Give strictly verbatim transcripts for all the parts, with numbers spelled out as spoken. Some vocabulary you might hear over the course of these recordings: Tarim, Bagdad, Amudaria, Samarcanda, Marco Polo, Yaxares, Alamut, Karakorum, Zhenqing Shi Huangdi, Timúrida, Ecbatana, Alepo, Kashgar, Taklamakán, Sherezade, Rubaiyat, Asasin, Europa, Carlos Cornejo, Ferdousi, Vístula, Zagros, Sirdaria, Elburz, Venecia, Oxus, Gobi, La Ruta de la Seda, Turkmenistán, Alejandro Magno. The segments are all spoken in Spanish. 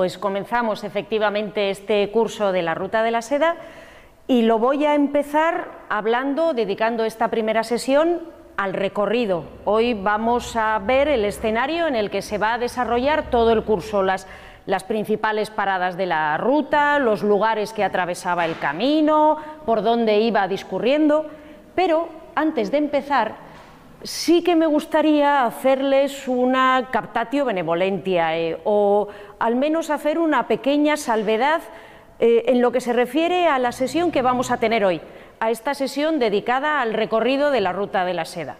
Pues comenzamos efectivamente este curso de la Ruta de la Seda y lo voy a empezar hablando, dedicando esta primera sesión al recorrido. Hoy vamos a ver el escenario en el que se va a desarrollar todo el curso, las, las principales paradas de la ruta, los lugares que atravesaba el camino, por dónde iba discurriendo, pero antes de empezar sí que me gustaría hacerles una captatio benevolentia eh, o al menos hacer una pequeña salvedad eh, en lo que se refiere a la sesión que vamos a tener hoy, a esta sesión dedicada al recorrido de la Ruta de la Seda,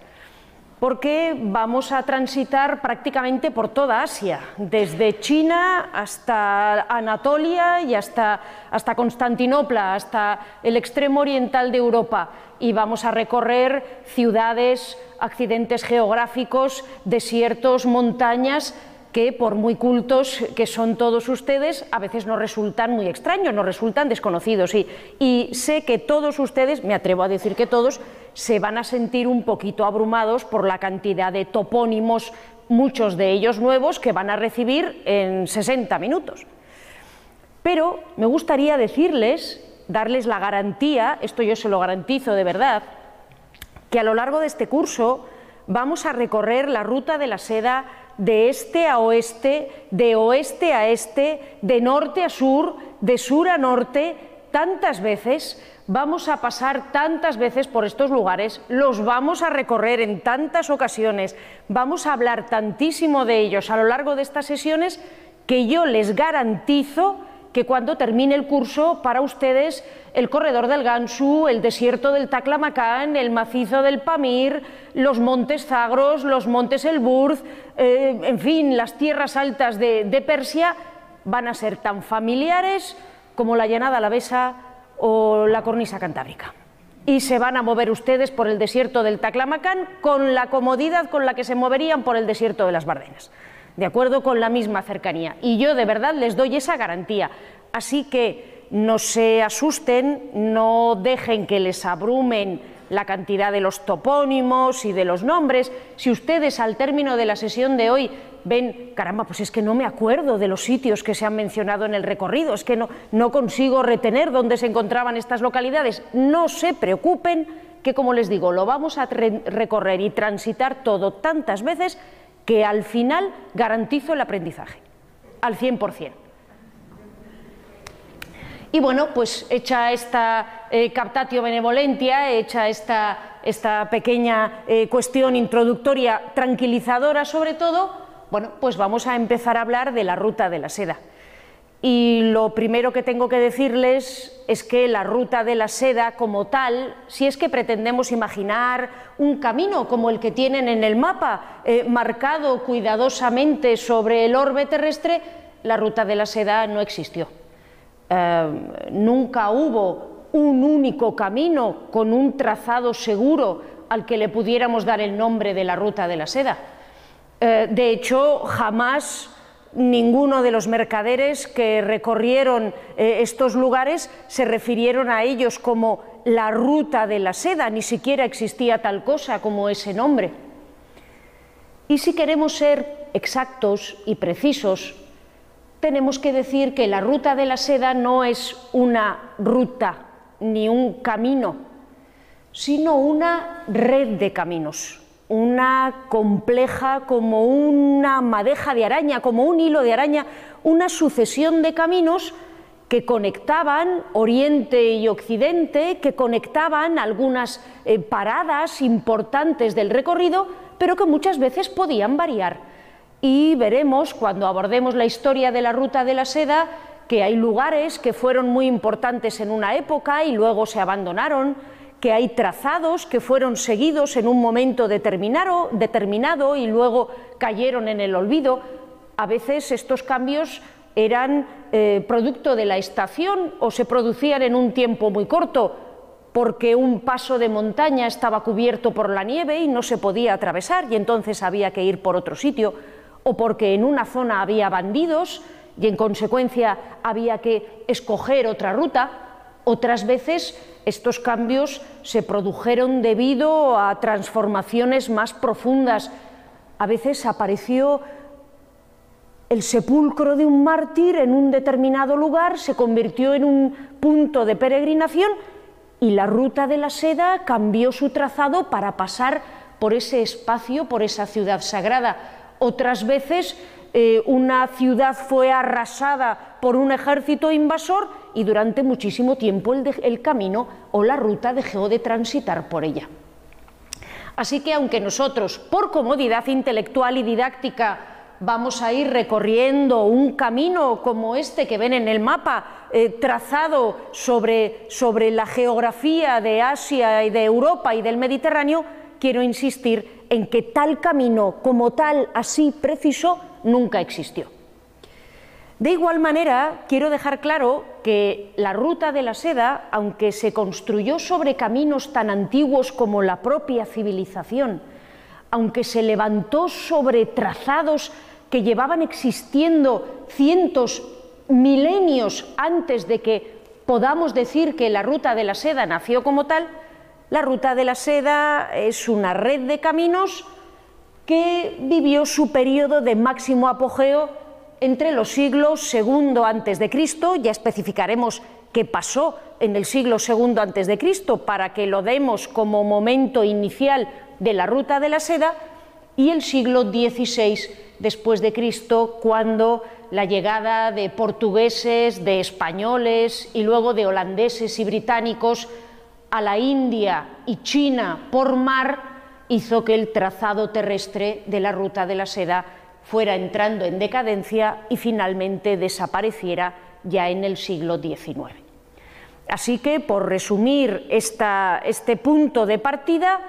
porque vamos a transitar prácticamente por toda Asia, desde China hasta Anatolia y hasta, hasta Constantinopla, hasta el extremo oriental de Europa, y vamos a recorrer ciudades, accidentes geográficos, desiertos, montañas, que por muy cultos que son todos ustedes, a veces nos resultan muy extraños, nos resultan desconocidos. Y, y sé que todos ustedes, me atrevo a decir que todos, se van a sentir un poquito abrumados por la cantidad de topónimos, muchos de ellos nuevos, que van a recibir en sesenta minutos. Pero me gustaría decirles, darles la garantía, esto yo se lo garantizo de verdad, que a lo largo de este curso vamos a recorrer la Ruta de la Seda de este a oeste, de oeste a este, de norte a sur, de sur a norte, tantas veces, vamos a pasar tantas veces por estos lugares, los vamos a recorrer en tantas ocasiones, vamos a hablar tantísimo de ellos a lo largo de estas sesiones, que yo les garantizo que cuando termine el curso, para ustedes, el corredor del Gansu, el desierto del Taklamakán, el macizo del Pamir, los montes Zagros, los montes Elburz, eh, en fin, las tierras altas de, de Persia, van a ser tan familiares como la llanada alavesa o la cornisa cantábrica. Y se van a mover ustedes por el desierto del Taklamakán con la comodidad con la que se moverían por el desierto de las Bardenas, de acuerdo, con la misma cercanía, y yo de verdad les doy esa garantía, así que no se asusten, no dejen que les abrumen la cantidad de los topónimos y de los nombres. Si ustedes al término de la sesión de hoy ven, caramba, pues es que no me acuerdo de los sitios que se han mencionado en el recorrido, es que no, no consigo retener dónde se encontraban estas localidades, no se preocupen, que como les digo, lo vamos a recorrer y transitar todo tantas veces que al final garantizo el aprendizaje, al cien por cien. Y bueno, pues hecha esta eh, captatio benevolentia, hecha esta, esta pequeña eh, cuestión introductoria tranquilizadora sobre todo, bueno, pues vamos a empezar a hablar de la Ruta de la Seda. Y lo primero que tengo que decirles es que la Ruta de la Seda como tal, si es que pretendemos imaginar un camino como el que tienen en el mapa, eh, marcado cuidadosamente sobre el orbe terrestre, la Ruta de la Seda no existió. Eh, nunca hubo un único camino con un trazado seguro al que le pudiéramos dar el nombre de la Ruta de la Seda. Eh, de hecho, jamás ninguno de los mercaderes que recorrieron eh, estos lugares se refirieron a ellos como la Ruta de la Seda, ni siquiera existía tal cosa como ese nombre. Y si queremos ser exactos y precisos, tenemos que decir que la Ruta de la Seda no es una ruta ni un camino, sino una red de caminos, una compleja, como una madeja de araña, como un hilo de araña, una sucesión de caminos que conectaban Oriente y Occidente, que conectaban algunas eh, paradas importantes del recorrido, pero que muchas veces podían variar. Y veremos, cuando abordemos la historia de la Ruta de la Seda, que hay lugares que fueron muy importantes en una época y luego se abandonaron, que hay trazados que fueron seguidos en un momento determinado, determinado y luego cayeron en el olvido. A veces estos cambios eran eh, producto de la estación o se producían en un tiempo muy corto, porque un paso de montaña estaba cubierto por la nieve y no se podía atravesar y entonces había que ir por otro sitio, o porque en una zona había bandidos y en consecuencia había que escoger otra ruta. Otras veces estos cambios se produjeron debido a transformaciones más profundas. A veces apareció el sepulcro de un mártir en un determinado lugar se convirtió en un punto de peregrinación y la Ruta de la Seda cambió su trazado para pasar por ese espacio, por esa ciudad sagrada. Otras veces eh, una ciudad fue arrasada por un ejército invasor y durante muchísimo tiempo el, de, el camino o la ruta dejó de transitar por ella. Así que aunque nosotros, por comodidad intelectual y didáctica, vamos a ir recorriendo un camino como este que ven en el mapa, eh, trazado sobre, sobre la geografía de Asia y de Europa y del Mediterráneo, quiero insistir en que tal camino como tal, así preciso, nunca existió. De igual manera, quiero dejar claro que la Ruta de la Seda, aunque se construyó sobre caminos tan antiguos como la propia civilización, aunque se levantó sobre trazados que llevaban existiendo cientos, milenios antes de que podamos decir que la Ruta de la Seda nació como tal, la Ruta de la Seda es una red de caminos que vivió su periodo de máximo apogeo entre los siglos segundo antes de Cristo, ya especificaremos qué pasó en el siglo segundo antes de Cristo para que lo demos como momento inicial de la Ruta de la Seda, y el siglo dieciséis después de Cristo, cuando la llegada de portugueses, de españoles y luego de holandeses y británicos a la India y China por mar hizo que el trazado terrestre de la Ruta de la Seda fuera entrando en decadencia y finalmente desapareciera ya en el siglo diecinueve. Así que, por resumir esta, este punto de partida,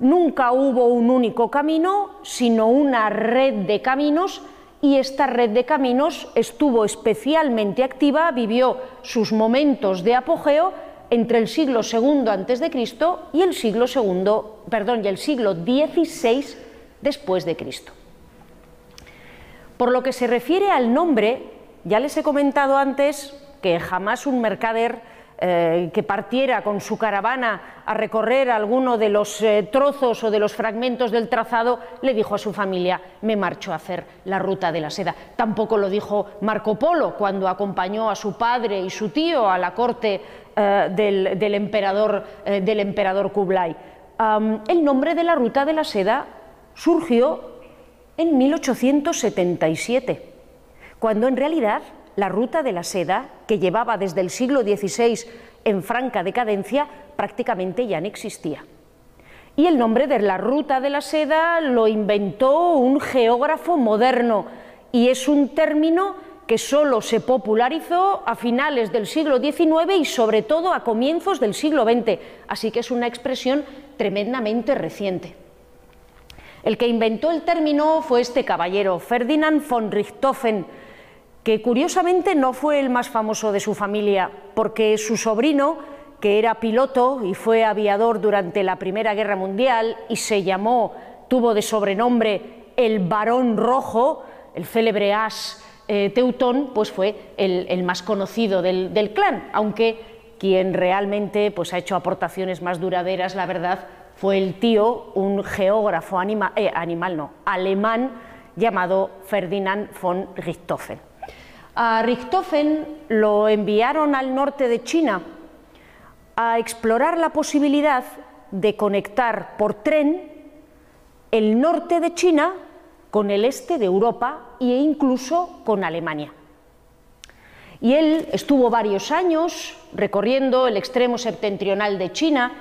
nunca hubo un único camino, sino una red de caminos, y esta red de caminos estuvo especialmente activa, vivió sus momentos de apogeo entre el siglo segundo antes de Cristo y el siglo segundo, perdón, y el siglo dieciséis después de Cristo. Por lo que se refiere al nombre, ya les he comentado antes que jamás un mercader eh, que partiera con su caravana a recorrer alguno de los eh, trozos o de los fragmentos del trazado le dijo a su familia: me marcho a hacer la Ruta de la Seda. Tampoco lo dijo Marco Polo cuando acompañó a su padre y su tío a la corte eh, del, del, emperador, eh, del emperador Kublai. Um, el nombre de la Ruta de la Seda surgió en mil ochocientos setenta y siete, cuando en realidad la Ruta de la Seda, que llevaba desde el siglo dieciséis en franca decadencia, prácticamente ya no existía. Y el nombre de la Ruta de la Seda lo inventó un geógrafo moderno, y es un término que solo se popularizó a finales del siglo diecinueve y sobre todo a comienzos del siglo veinte, así que es una expresión tremendamente reciente. El que inventó el término fue este caballero, Ferdinand von Richthofen, que curiosamente no fue el más famoso de su familia, porque su sobrino, que era piloto y fue aviador durante la Primera Guerra Mundial y se llamó, tuvo de sobrenombre el Barón Rojo, el célebre as eh, teutón, pues fue el, el más conocido del, del clan, aunque quien realmente pues, ha hecho aportaciones más duraderas, la verdad, fue el tío, un geógrafo anima, eh, animal no, alemán llamado Ferdinand von Richthofen. A Richthofen lo enviaron al norte de China a explorar la posibilidad de conectar por tren el norte de China con el este de Europa e incluso con Alemania. Y él estuvo varios años recorriendo el extremo septentrional de China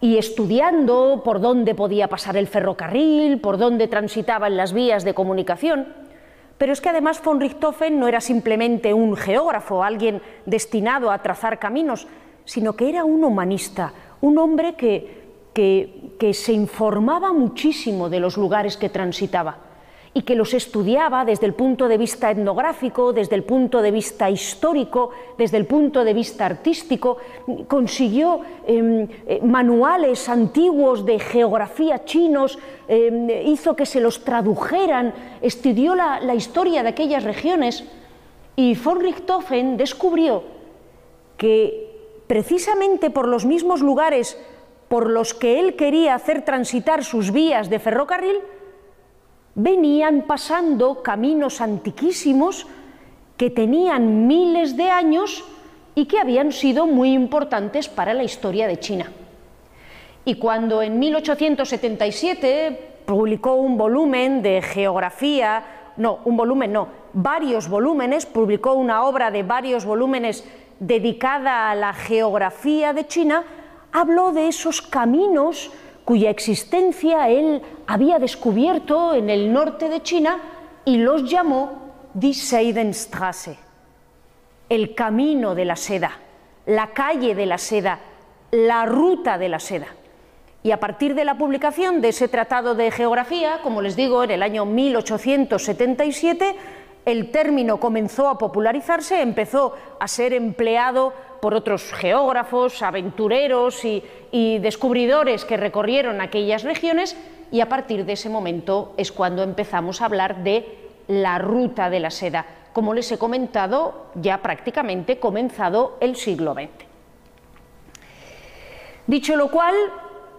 y estudiando por dónde podía pasar el ferrocarril, por dónde transitaban las vías de comunicación. Pero es que además von Richthofen no era simplemente un geógrafo, alguien destinado a trazar caminos, sino que era un humanista, un hombre que, que, que se informaba muchísimo de los lugares que transitaba y que los estudiaba desde el punto de vista etnográfico, desde el punto de vista histórico, desde el punto de vista artístico. Consiguió eh, manuales antiguos de geografía chinos, eh, hizo que se los tradujeran, estudió la, la historia de aquellas regiones, y von Richthofen descubrió que precisamente por los mismos lugares por los que él quería hacer transitar sus vías de ferrocarril, venían pasando caminos antiquísimos que tenían miles de años y que habían sido muy importantes para la historia de China. Y cuando en mil ochocientos setenta y siete publicó un volumen de geografía, no, un volumen no, varios volúmenes, publicó una obra de varios volúmenes dedicada a la geografía de China, habló de esos caminos cuya existencia él había descubierto en el norte de China y los llamó Die Seidenstraße, el camino de la seda, la calle de la seda, la ruta de la seda. Y a partir de la publicación de ese tratado de geografía, como les digo, en el año mil ochocientos setenta y siete, el término comenzó a popularizarse, empezó a ser empleado por otros geógrafos, aventureros y, y descubridores que recorrieron aquellas regiones, y a partir de ese momento es cuando empezamos a hablar de la ruta de la seda, como les he comentado, ya prácticamente comenzado el siglo veinte. Dicho lo cual,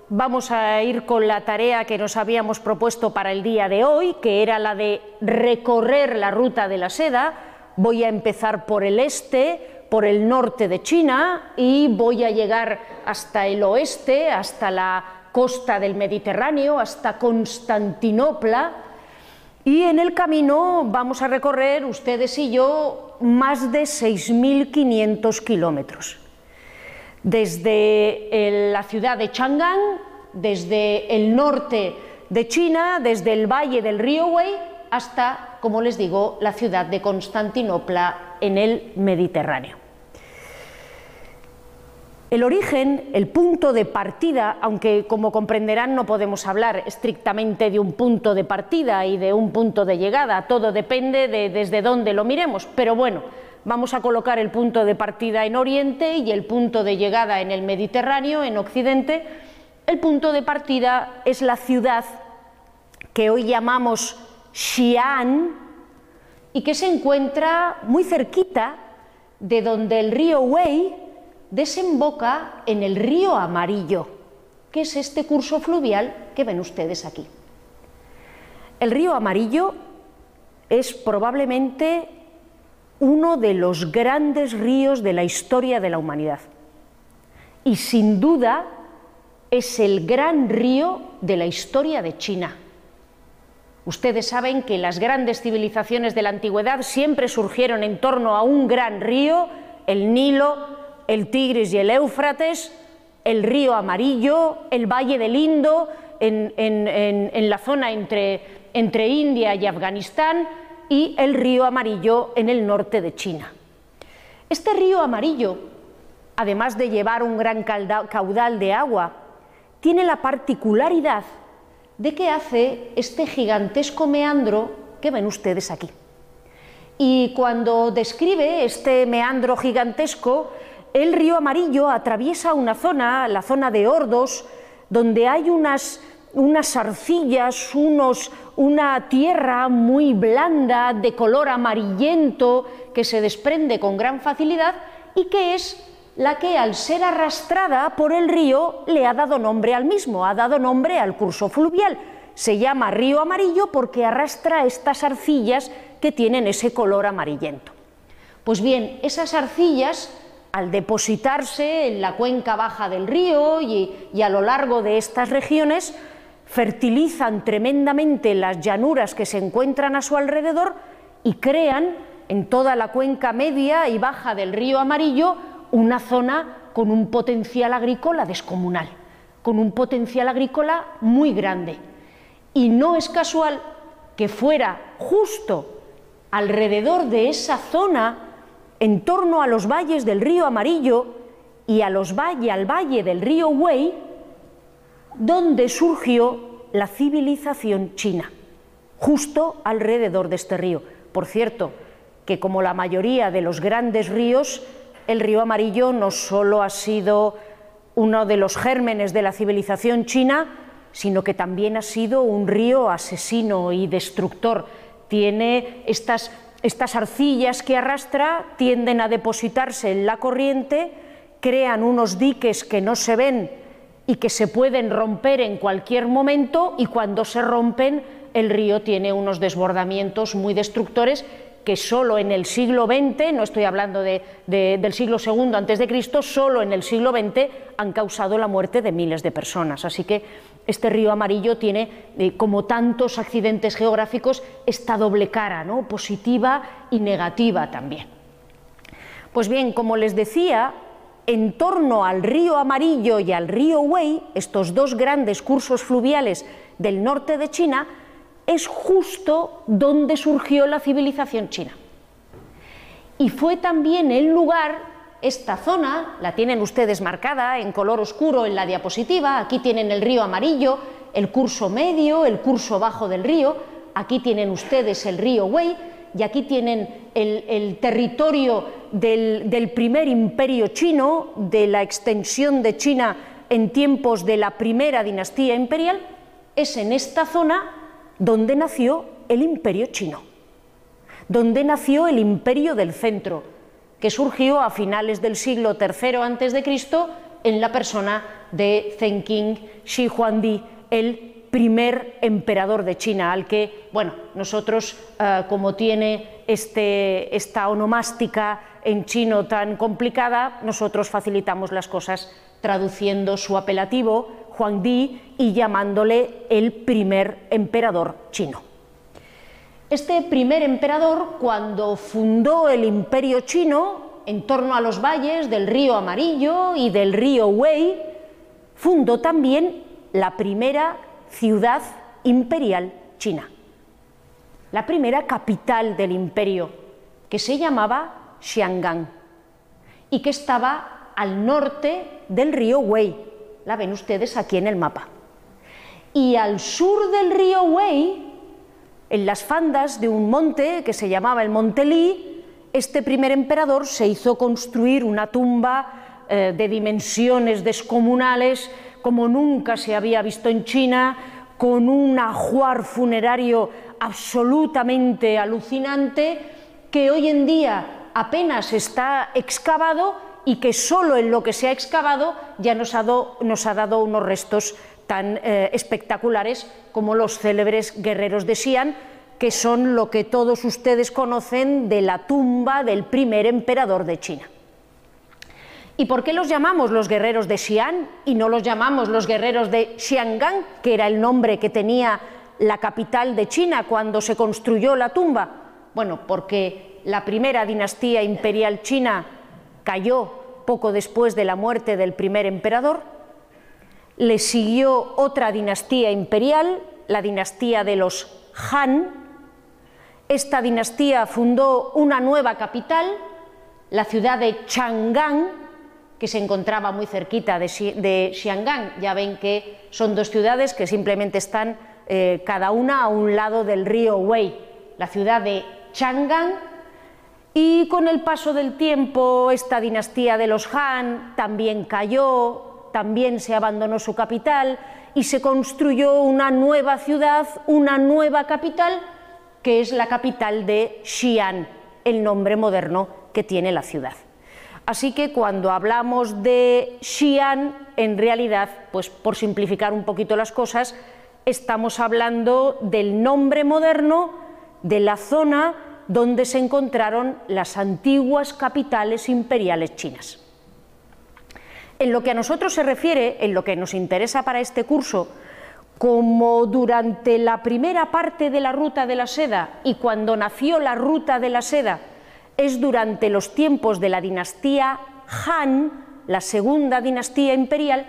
vamos a ir con la tarea que nos habíamos propuesto para el día de hoy, que era la de recorrer la ruta de la seda. Voy a empezar por el este, por el norte de China, y voy a llegar hasta el oeste, hasta la costa del Mediterráneo, hasta Constantinopla, y en el camino vamos a recorrer, ustedes y yo, más de seis mil quinientos kilómetros. Desde la ciudad de Chang'an, desde el norte de China, desde el valle del río Wei, hasta, como les digo, la ciudad de Constantinopla en el Mediterráneo. El origen, el punto de partida, aunque como comprenderán no podemos hablar estrictamente de un punto de partida y de un punto de llegada, todo depende de desde dónde lo miremos, pero bueno, vamos a colocar el punto de partida en Oriente y el punto de llegada en el Mediterráneo, en Occidente. El punto de partida es la ciudad que hoy llamamos Xi'an y que se encuentra muy cerquita de donde el río Wei desemboca en el río Amarillo, que es este curso fluvial que ven ustedes aquí. El río Amarillo es probablemente uno de los grandes ríos de la historia de la humanidad y sin duda es el gran río de la historia de China. Ustedes saben que las grandes civilizaciones de la antigüedad siempre surgieron en torno a un gran río, el Nilo, el Tigris y el Éufrates, el río Amarillo, el Valle del Indo, en, en, en, en la zona entre, entre India y Afganistán, y el río Amarillo en el norte de China. Este río Amarillo, además de llevar un gran caudal de agua, tiene la particularidad de que hace este gigantesco meandro que ven ustedes aquí. Y cuando describe este meandro gigantesco, el río Amarillo atraviesa una zona, la zona de Ordos, donde hay unas unas arcillas, unos, una tierra muy blanda, de color amarillento, que se desprende con gran facilidad y que es la que, al ser arrastrada por el río, le ha dado nombre al mismo, ha dado nombre al curso fluvial. Se llama río Amarillo porque arrastra estas arcillas que tienen ese color amarillento. Pues bien, esas arcillas, al depositarse en la cuenca baja del río y, y a lo largo de estas regiones, fertilizan tremendamente las llanuras que se encuentran a su alrededor y crean en toda la cuenca media y baja del río Amarillo una zona con un potencial agrícola descomunal, con un potencial agrícola muy grande. Y no es casual que fuera justo alrededor de esa zona, en torno a los valles del río Amarillo y a los valle, al valle del río Wei, donde surgió la civilización china, justo alrededor de este río. Por cierto, que como la mayoría de los grandes ríos, el río Amarillo no solo ha sido uno de los gérmenes de la civilización china, sino que también ha sido un río asesino y destructor. Tiene estas, estas arcillas que arrastra, tienden a depositarse en la corriente, crean unos diques que no se ven y que se pueden romper en cualquier momento, y cuando se rompen el río tiene unos desbordamientos muy destructores que solo en el siglo veinte, no estoy hablando de, de, del siglo segundo antes de Cristo, solo en el siglo veinte han causado la muerte de miles de personas. Así que este río amarillo tiene, eh, como tantos accidentes geográficos, esta doble cara, ¿no?, positiva y negativa también. Pues bien, como les decía, en torno al río Amarillo y al río Wei, estos dos grandes cursos fluviales del norte de China, es justo donde surgió la civilización china. Y fue también el lugar, esta zona, la tienen ustedes marcada en color oscuro en la diapositiva, aquí tienen el río Amarillo, el curso medio, el curso bajo del río, aquí tienen ustedes el río Wei, y aquí tienen el, el territorio del, del primer imperio chino, de la extensión de China en tiempos de la primera dinastía imperial. Es en esta zona donde nació el imperio chino, donde nació el imperio del centro, que surgió a finales del siglo tercero antes de Cristo en la persona de Zhenqing Shi Huangdi, el primer emperador de China, al que, bueno, nosotros, eh, como tiene este, esta onomástica en chino tan complicada, nosotros facilitamos las cosas traduciendo su apelativo, Huangdi, y llamándole el primer emperador chino. Este primer emperador, cuando fundó el imperio chino, en torno a los valles del río Amarillo y del río Wei, fundó también la primera ciudad imperial china, la primera capital del imperio, que se llamaba Chang'an y que estaba al norte del río Wei, la ven ustedes aquí en el mapa. Y al sur del río Wei, en las faldas de un monte que se llamaba el Monte Li, este primer emperador se hizo construir una tumba eh, de dimensiones descomunales, como nunca se había visto en China, con un ajuar funerario absolutamente alucinante, que hoy en día apenas está excavado y que solo en lo que se ha excavado ya nos ha dado, nos ha dado unos restos tan eh, espectaculares como los célebres guerreros de Xi'an, que son lo que todos ustedes conocen de la tumba del primer emperador de China. ¿Y por qué los llamamos los guerreros de Xi'an y no los llamamos los guerreros de Chang'an, que era el nombre que tenía la capital de China cuando se construyó la tumba? Bueno, porque la primera dinastía imperial china cayó poco después de la muerte del primer emperador, le siguió otra dinastía imperial, la dinastía de los Han. Esta dinastía fundó una nueva capital, la ciudad de Chang'an, que se encontraba muy cerquita de, de Xiang'an. Ya ven que son dos ciudades que simplemente están eh, cada una a un lado del río Wei, la ciudad de Chang'an, y con el paso del tiempo esta dinastía de los Han también cayó, también se abandonó su capital y se construyó una nueva ciudad, una nueva capital, que es la capital de Xi'an, el nombre moderno que tiene la ciudad. Así que cuando hablamos de Xi'an, en realidad, pues por simplificar un poquito las cosas, estamos hablando del nombre moderno de la zona donde se encontraron las antiguas capitales imperiales chinas. En lo que a nosotros se refiere, en lo que nos interesa para este curso, como durante la primera parte de la Ruta de la Seda y cuando nació la Ruta de la Seda, es durante los tiempos de la dinastía Han, la segunda dinastía imperial,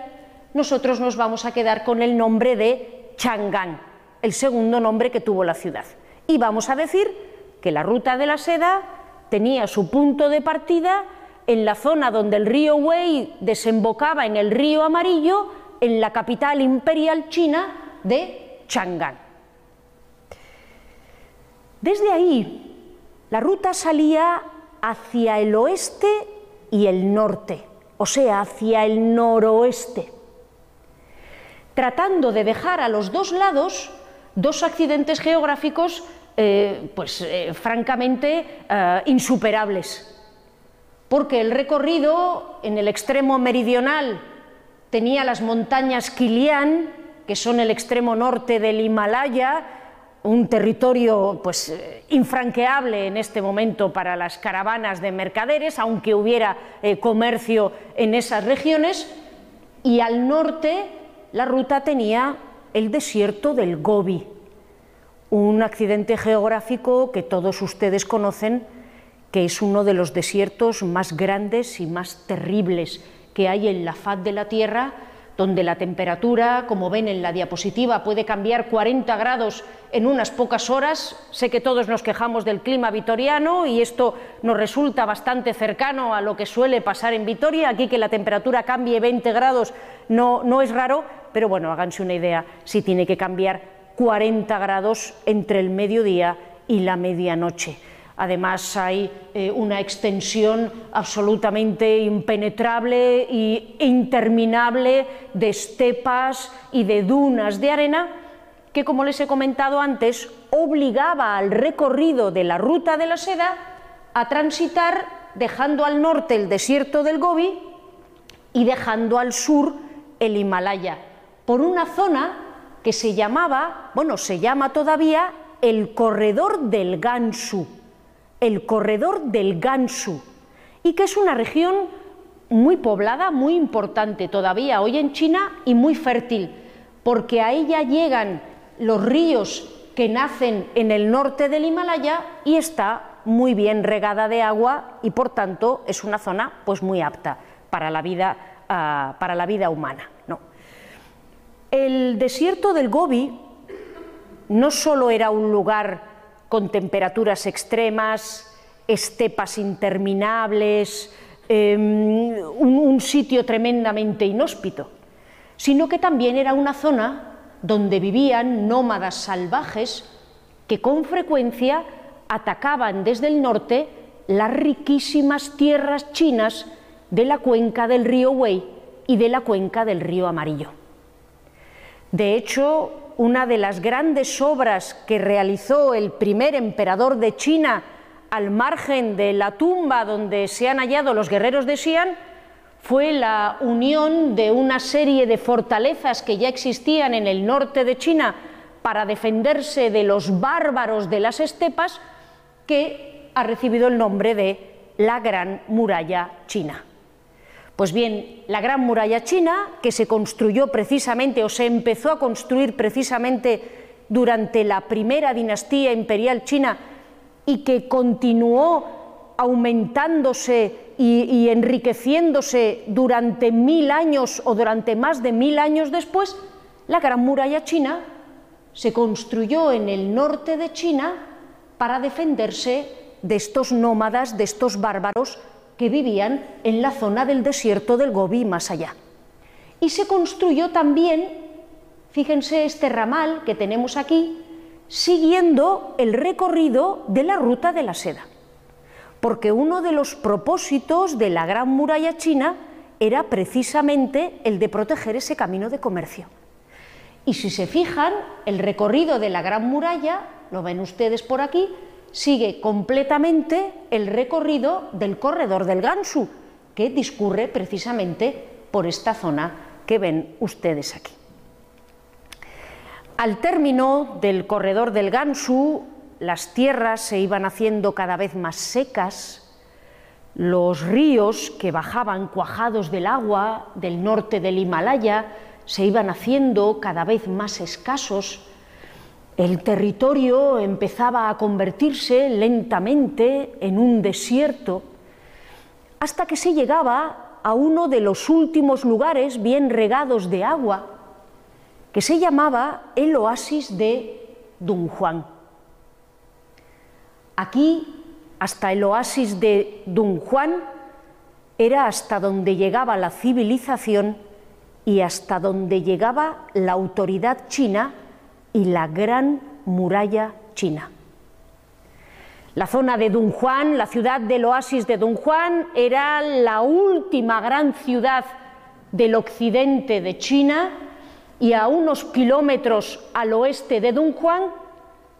nosotros nos vamos a quedar con el nombre de Chang'an, el segundo nombre que tuvo la ciudad. Y vamos a decir que la Ruta de la Seda tenía su punto de partida en la zona donde el río Wei desembocaba en el río Amarillo, en la capital imperial china de Chang'an. Desde ahí, la ruta salía hacia el oeste y el norte, o sea, hacia el noroeste, tratando de dejar a los dos lados dos accidentes geográficos, eh, pues eh, francamente eh, insuperables, porque el recorrido en el extremo meridional tenía las montañas Kilian, que son el extremo norte del Himalaya, un territorio pues infranqueable en este momento para las caravanas de mercaderes, aunque hubiera eh, comercio en esas regiones, y al norte la ruta tenía el desierto del Gobi, un accidente geográfico que todos ustedes conocen, que es uno de los desiertos más grandes y más terribles que hay en la faz de la Tierra, donde la temperatura, como ven en la diapositiva, puede cambiar cuarenta grados en unas pocas horas. Sé que todos nos quejamos del clima vitoriano y esto nos resulta bastante cercano a lo que suele pasar en Vitoria. Aquí que la temperatura cambie veinte grados no, no es raro, pero bueno, háganse una idea si tiene que cambiar cuarenta grados entre el mediodía y la medianoche. Además hay eh, una extensión absolutamente impenetrable e interminable de estepas y de dunas de arena que, como les he comentado antes, obligaba al recorrido de la Ruta de la Seda a transitar dejando al norte el desierto del Gobi y dejando al sur el Himalaya, por una zona que se llamaba, bueno, se llama todavía el Corredor del Gansu. el corredor del Gansu, y que es una región muy poblada, muy importante todavía hoy en China y muy fértil, porque a ella llegan los ríos que nacen en el norte del Himalaya y está muy bien regada de agua y por tanto es una zona pues muy apta para la vida, uh, para la vida humana, ¿no? El desierto del Gobi no solo era un lugar con temperaturas extremas, estepas interminables, eh, un, un sitio tremendamente inhóspito, sino que también era una zona donde vivían nómadas salvajes que con frecuencia atacaban desde el norte las riquísimas tierras chinas de la cuenca del río Wei y de la cuenca del río Amarillo. De hecho, una de las grandes obras que realizó el primer emperador de China al margen de la tumba donde se han hallado los guerreros de Xi'an fue la unión de una serie de fortalezas que ya existían en el norte de China para defenderse de los bárbaros de las estepas, que ha recibido el nombre de la Gran Muralla China. Pues bien, la Gran Muralla China, que se construyó precisamente, o se empezó a construir precisamente durante la primera dinastía imperial china y que continuó aumentándose y, y enriqueciéndose durante mil años o durante más de mil años después, la Gran Muralla China se construyó en el norte de China para defenderse de estos nómadas, de estos bárbaros que vivían en la zona del desierto del Gobi más allá. Y se construyó también, fíjense este ramal que tenemos aquí, siguiendo el recorrido de la Ruta de la Seda, porque uno de los propósitos de la Gran Muralla China era precisamente el de proteger ese camino de comercio. Y si se fijan, el recorrido de la Gran Muralla, lo ven ustedes por aquí, sigue completamente el recorrido del corredor del Gansu, que discurre precisamente por esta zona que ven ustedes aquí. Al término del corredor del Gansu, las tierras se iban haciendo cada vez más secas, los ríos que bajaban cuajados del agua del norte del Himalaya se iban haciendo cada vez más escasos. El territorio empezaba a convertirse lentamente en un desierto, hasta que se llegaba a uno de los últimos lugares bien regados de agua, que se llamaba el oasis de Dunhuang. Aquí, hasta el oasis de Dunhuang, era hasta donde llegaba la civilización y hasta donde llegaba la autoridad china y la Gran Muralla China. La zona de Dunhuang, la ciudad del oasis de Dunhuang, era la última gran ciudad del occidente de China, y a unos kilómetros al oeste de Dunhuang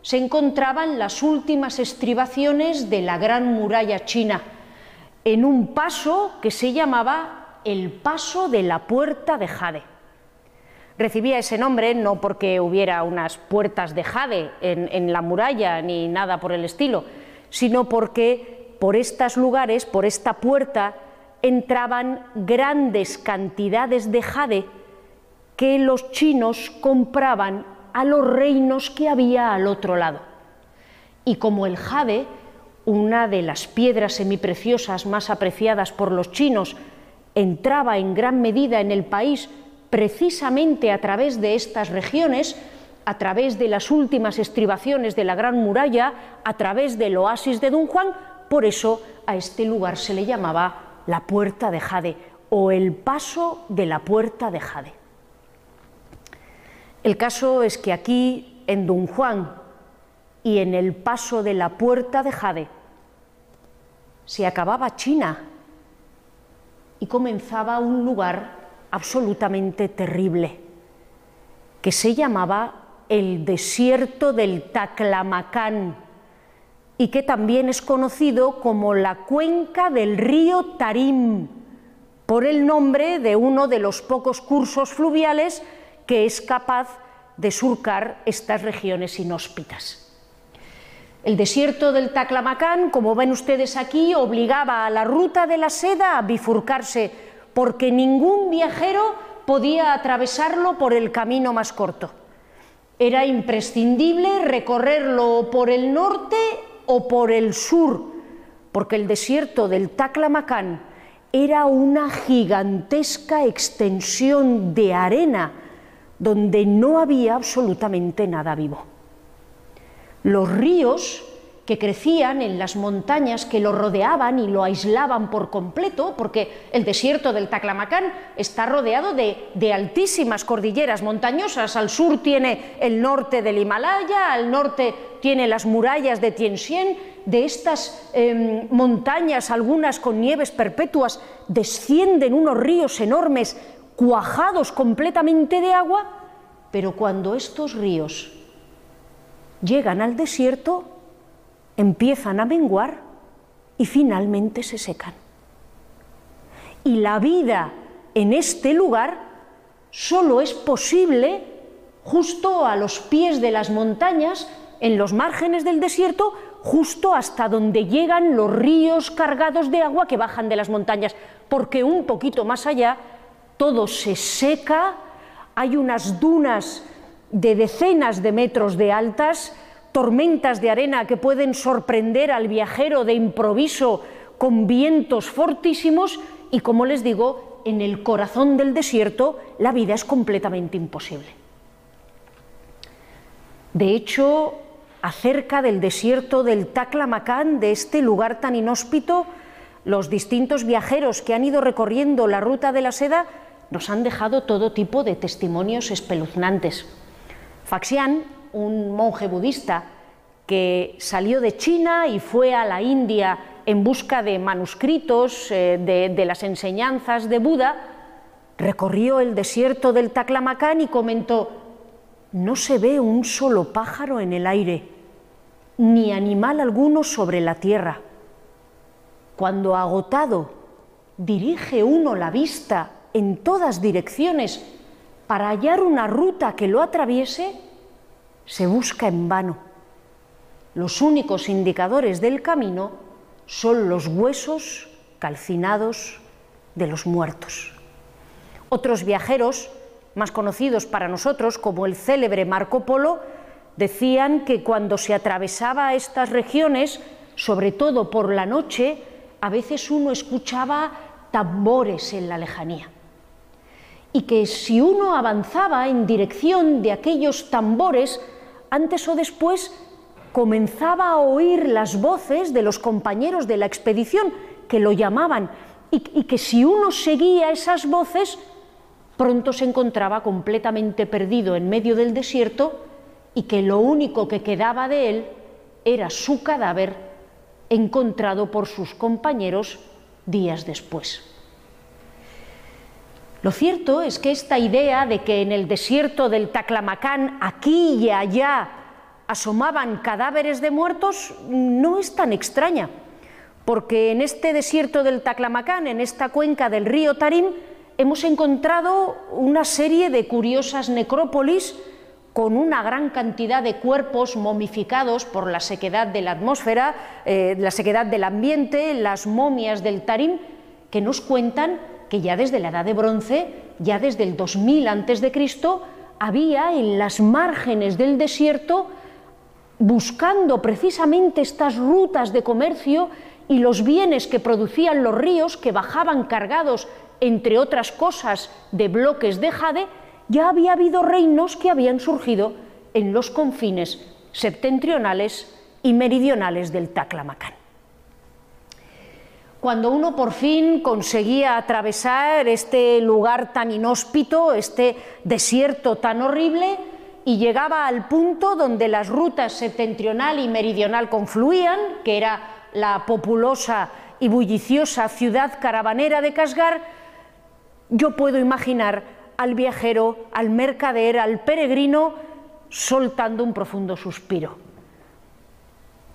se encontraban las últimas estribaciones de la Gran Muralla China, en un paso que se llamaba el Paso de la Puerta de Jade. recibía ese nombre no porque hubiera unas puertas de jade en, en la muralla ni nada por el estilo, sino porque por estos lugares, por esta puerta, entraban grandes cantidades de jade que los chinos compraban a los reinos que había al otro lado. Y como el jade, una de las piedras semipreciosas más apreciadas por los chinos, entraba en gran medida en el país precisamente a través de estas regiones, a través de las últimas estribaciones de la Gran Muralla, a través del oasis de Dunhuang, por eso a este lugar se le llamaba la Puerta de Jade o el Paso de la Puerta de Jade. El caso es que aquí, en Dunhuang y en el Paso de la Puerta de Jade, se acababa China y comenzaba un lugar absolutamente terrible, que se llamaba el desierto del Taklamakán y que también es conocido como la cuenca del río Tarim, por el nombre de uno de los pocos cursos fluviales que es capaz de surcar estas regiones inhóspitas. El desierto del Taklamakán, como ven ustedes aquí, obligaba a la Ruta de la Seda a bifurcarse, porque ningún viajero podía atravesarlo por el camino más corto. Era imprescindible recorrerlo por el norte o por el sur, porque el desierto del Taklamakán era una gigantesca extensión de arena donde no había absolutamente nada vivo. Los ríos que crecían en las montañas que lo rodeaban y lo aislaban por completo, porque el desierto del Taklamakán está rodeado de, de altísimas cordilleras montañosas. Al sur tiene el norte del Himalaya, al norte tiene las murallas de Tien Shan. De estas eh, montañas, algunas con nieves perpetuas, descienden unos ríos enormes, cuajados completamente de agua, pero cuando estos ríos llegan al desierto, empiezan a menguar y finalmente se secan. Y la vida en este lugar solo es posible justo a los pies de las montañas, en los márgenes del desierto, justo hasta donde llegan los ríos cargados de agua que bajan de las montañas, porque un poquito más allá todo se seca, hay unas dunas de decenas de metros de altas, tormentas de arena que pueden sorprender al viajero de improviso con vientos fortísimos y, como les digo, en el corazón del desierto la vida es completamente imposible. De hecho, acerca del desierto del Taklamakán, de este lugar tan inhóspito, los distintos viajeros que han ido recorriendo la Ruta de la Seda nos han dejado todo tipo de testimonios espeluznantes. Faxian, un monje budista que salió de China y fue a la India en busca de manuscritos eh, de, de las enseñanzas de Buda, recorrió el desierto del Taklamakán y comentó: no se ve un solo pájaro en el aire, ni animal alguno sobre la tierra. Cuando agotado dirige uno la vista en todas direcciones para hallar una ruta que lo atraviese, se busca en vano. Los únicos indicadores del camino son los huesos calcinados de los muertos. Otros viajeros, más conocidos para nosotros como el célebre Marco Polo, decían que cuando se atravesaba estas regiones, sobre todo por la noche, a veces uno escuchaba tambores en la lejanía, y que si uno avanzaba en dirección de aquellos tambores, antes o después comenzaba a oír las voces de los compañeros de la expedición que lo llamaban, y, y que si uno seguía esas voces, pronto se encontraba completamente perdido en medio del desierto y que lo único que quedaba de él era su cadáver encontrado por sus compañeros días después. Lo cierto es que esta idea de que en el desierto del Taklamakán, aquí y allá, asomaban cadáveres de muertos, no es tan extraña, porque en este desierto del Taklamakán, en esta cuenca del río Tarim, hemos encontrado una serie de curiosas necrópolis con una gran cantidad de cuerpos momificados por la sequedad de la atmósfera, eh, la sequedad del ambiente, las momias del Tarim, que nos cuentan que ya desde la Edad de Bronce, ya desde el dos mil antes de Cristo, había en las márgenes del desierto, buscando precisamente estas rutas de comercio y los bienes que producían los ríos, que bajaban cargados, entre otras cosas, de bloques de jade, ya había habido reinos que habían surgido en los confines septentrionales y meridionales del Taklamakán. Cuando uno por fin conseguía atravesar este lugar tan inhóspito, este desierto tan horrible, y llegaba al punto donde las rutas septentrional y meridional confluían, que era la populosa y bulliciosa ciudad caravanera de Kasgar, yo puedo imaginar al viajero, al mercader, al peregrino, soltando un profundo suspiro.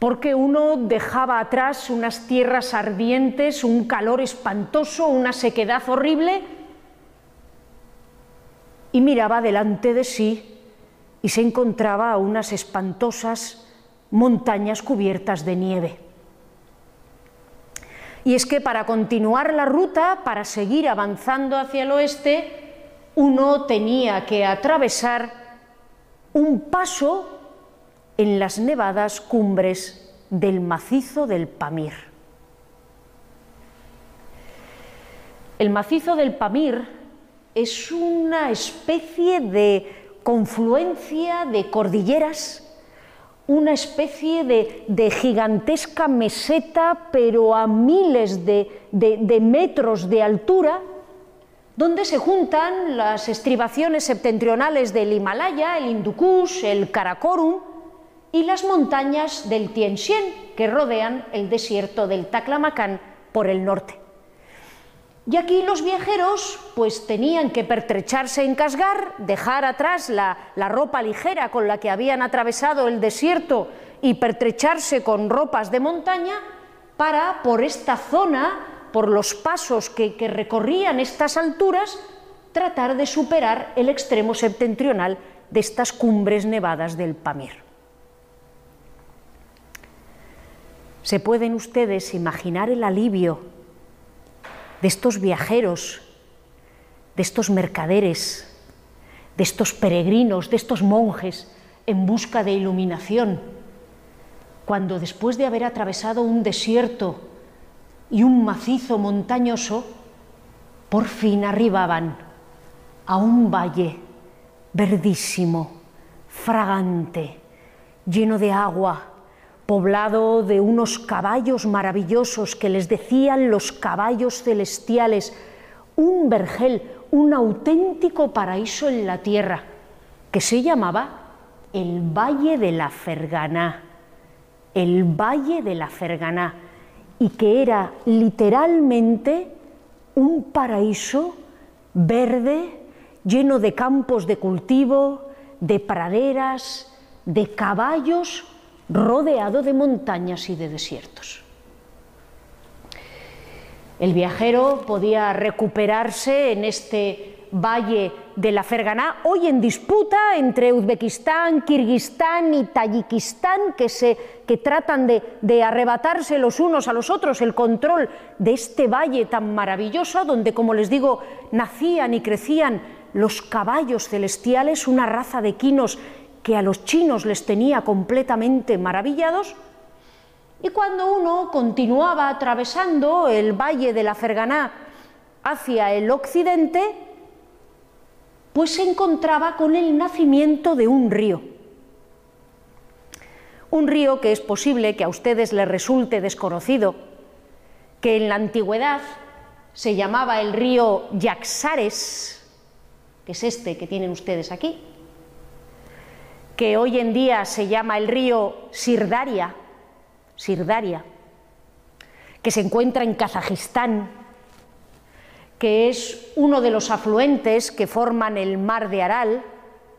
Porque uno dejaba atrás unas tierras ardientes, un calor espantoso, una sequedad horrible, y miraba delante de sí y se encontraba a unas espantosas montañas cubiertas de nieve. Y es que para continuar la ruta, para seguir avanzando hacia el oeste, uno tenía que atravesar un paso en las nevadas cumbres del macizo del Pamir. El macizo del Pamir es una especie de confluencia de cordilleras, una especie de, de gigantesca meseta, pero a miles de, de, de metros de altura, donde se juntan las estribaciones septentrionales del Himalaya, el Hindu Kush, el Karakorum y las montañas del Tien Shan, que rodean el desierto del Taklamakán por el norte. Y aquí los viajeros pues tenían que pertrecharse en Kasgar, dejar atrás la, la ropa ligera con la que habían atravesado el desierto y pertrecharse con ropas de montaña para, por esta zona, por los pasos que, que recorrían estas alturas, tratar de superar el extremo septentrional de estas cumbres nevadas del Pamir. ¿Se pueden ustedes imaginar el alivio de estos viajeros, de estos mercaderes, de estos peregrinos, de estos monjes en busca de iluminación, cuando después de haber atravesado un desierto y un macizo montañoso, por fin arribaban a un valle verdísimo, fragante, lleno de agua, poblado de unos caballos maravillosos que les decían los caballos celestiales, un vergel, un auténtico paraíso en la tierra, que se llamaba el Valle de la Ferganá, el Valle de la Ferganá, y que era literalmente un paraíso verde, lleno de campos de cultivo, de praderas, de caballos, rodeado de montañas y de desiertos. El viajero podía recuperarse en este valle de la Ferganá, hoy en disputa entre Uzbekistán, Kirguistán y Tayikistán, que, se, que tratan de, de arrebatarse los unos a los otros el control de este valle tan maravilloso, donde, como les digo, nacían y crecían los caballos celestiales, una raza de quinos que a los chinos les tenía completamente maravillados. Y cuando uno continuaba atravesando el valle de la Ferganá hacia el occidente, pues se encontraba con el nacimiento de un río. Un río que es posible que a ustedes les resulte desconocido, que en la antigüedad se llamaba el río Yaxares, que es este que tienen ustedes aquí, que hoy en día se llama el río Sirdaria, Sirdaria, que se encuentra en Kazajistán, que es uno de los afluentes que forman el mar de Aral,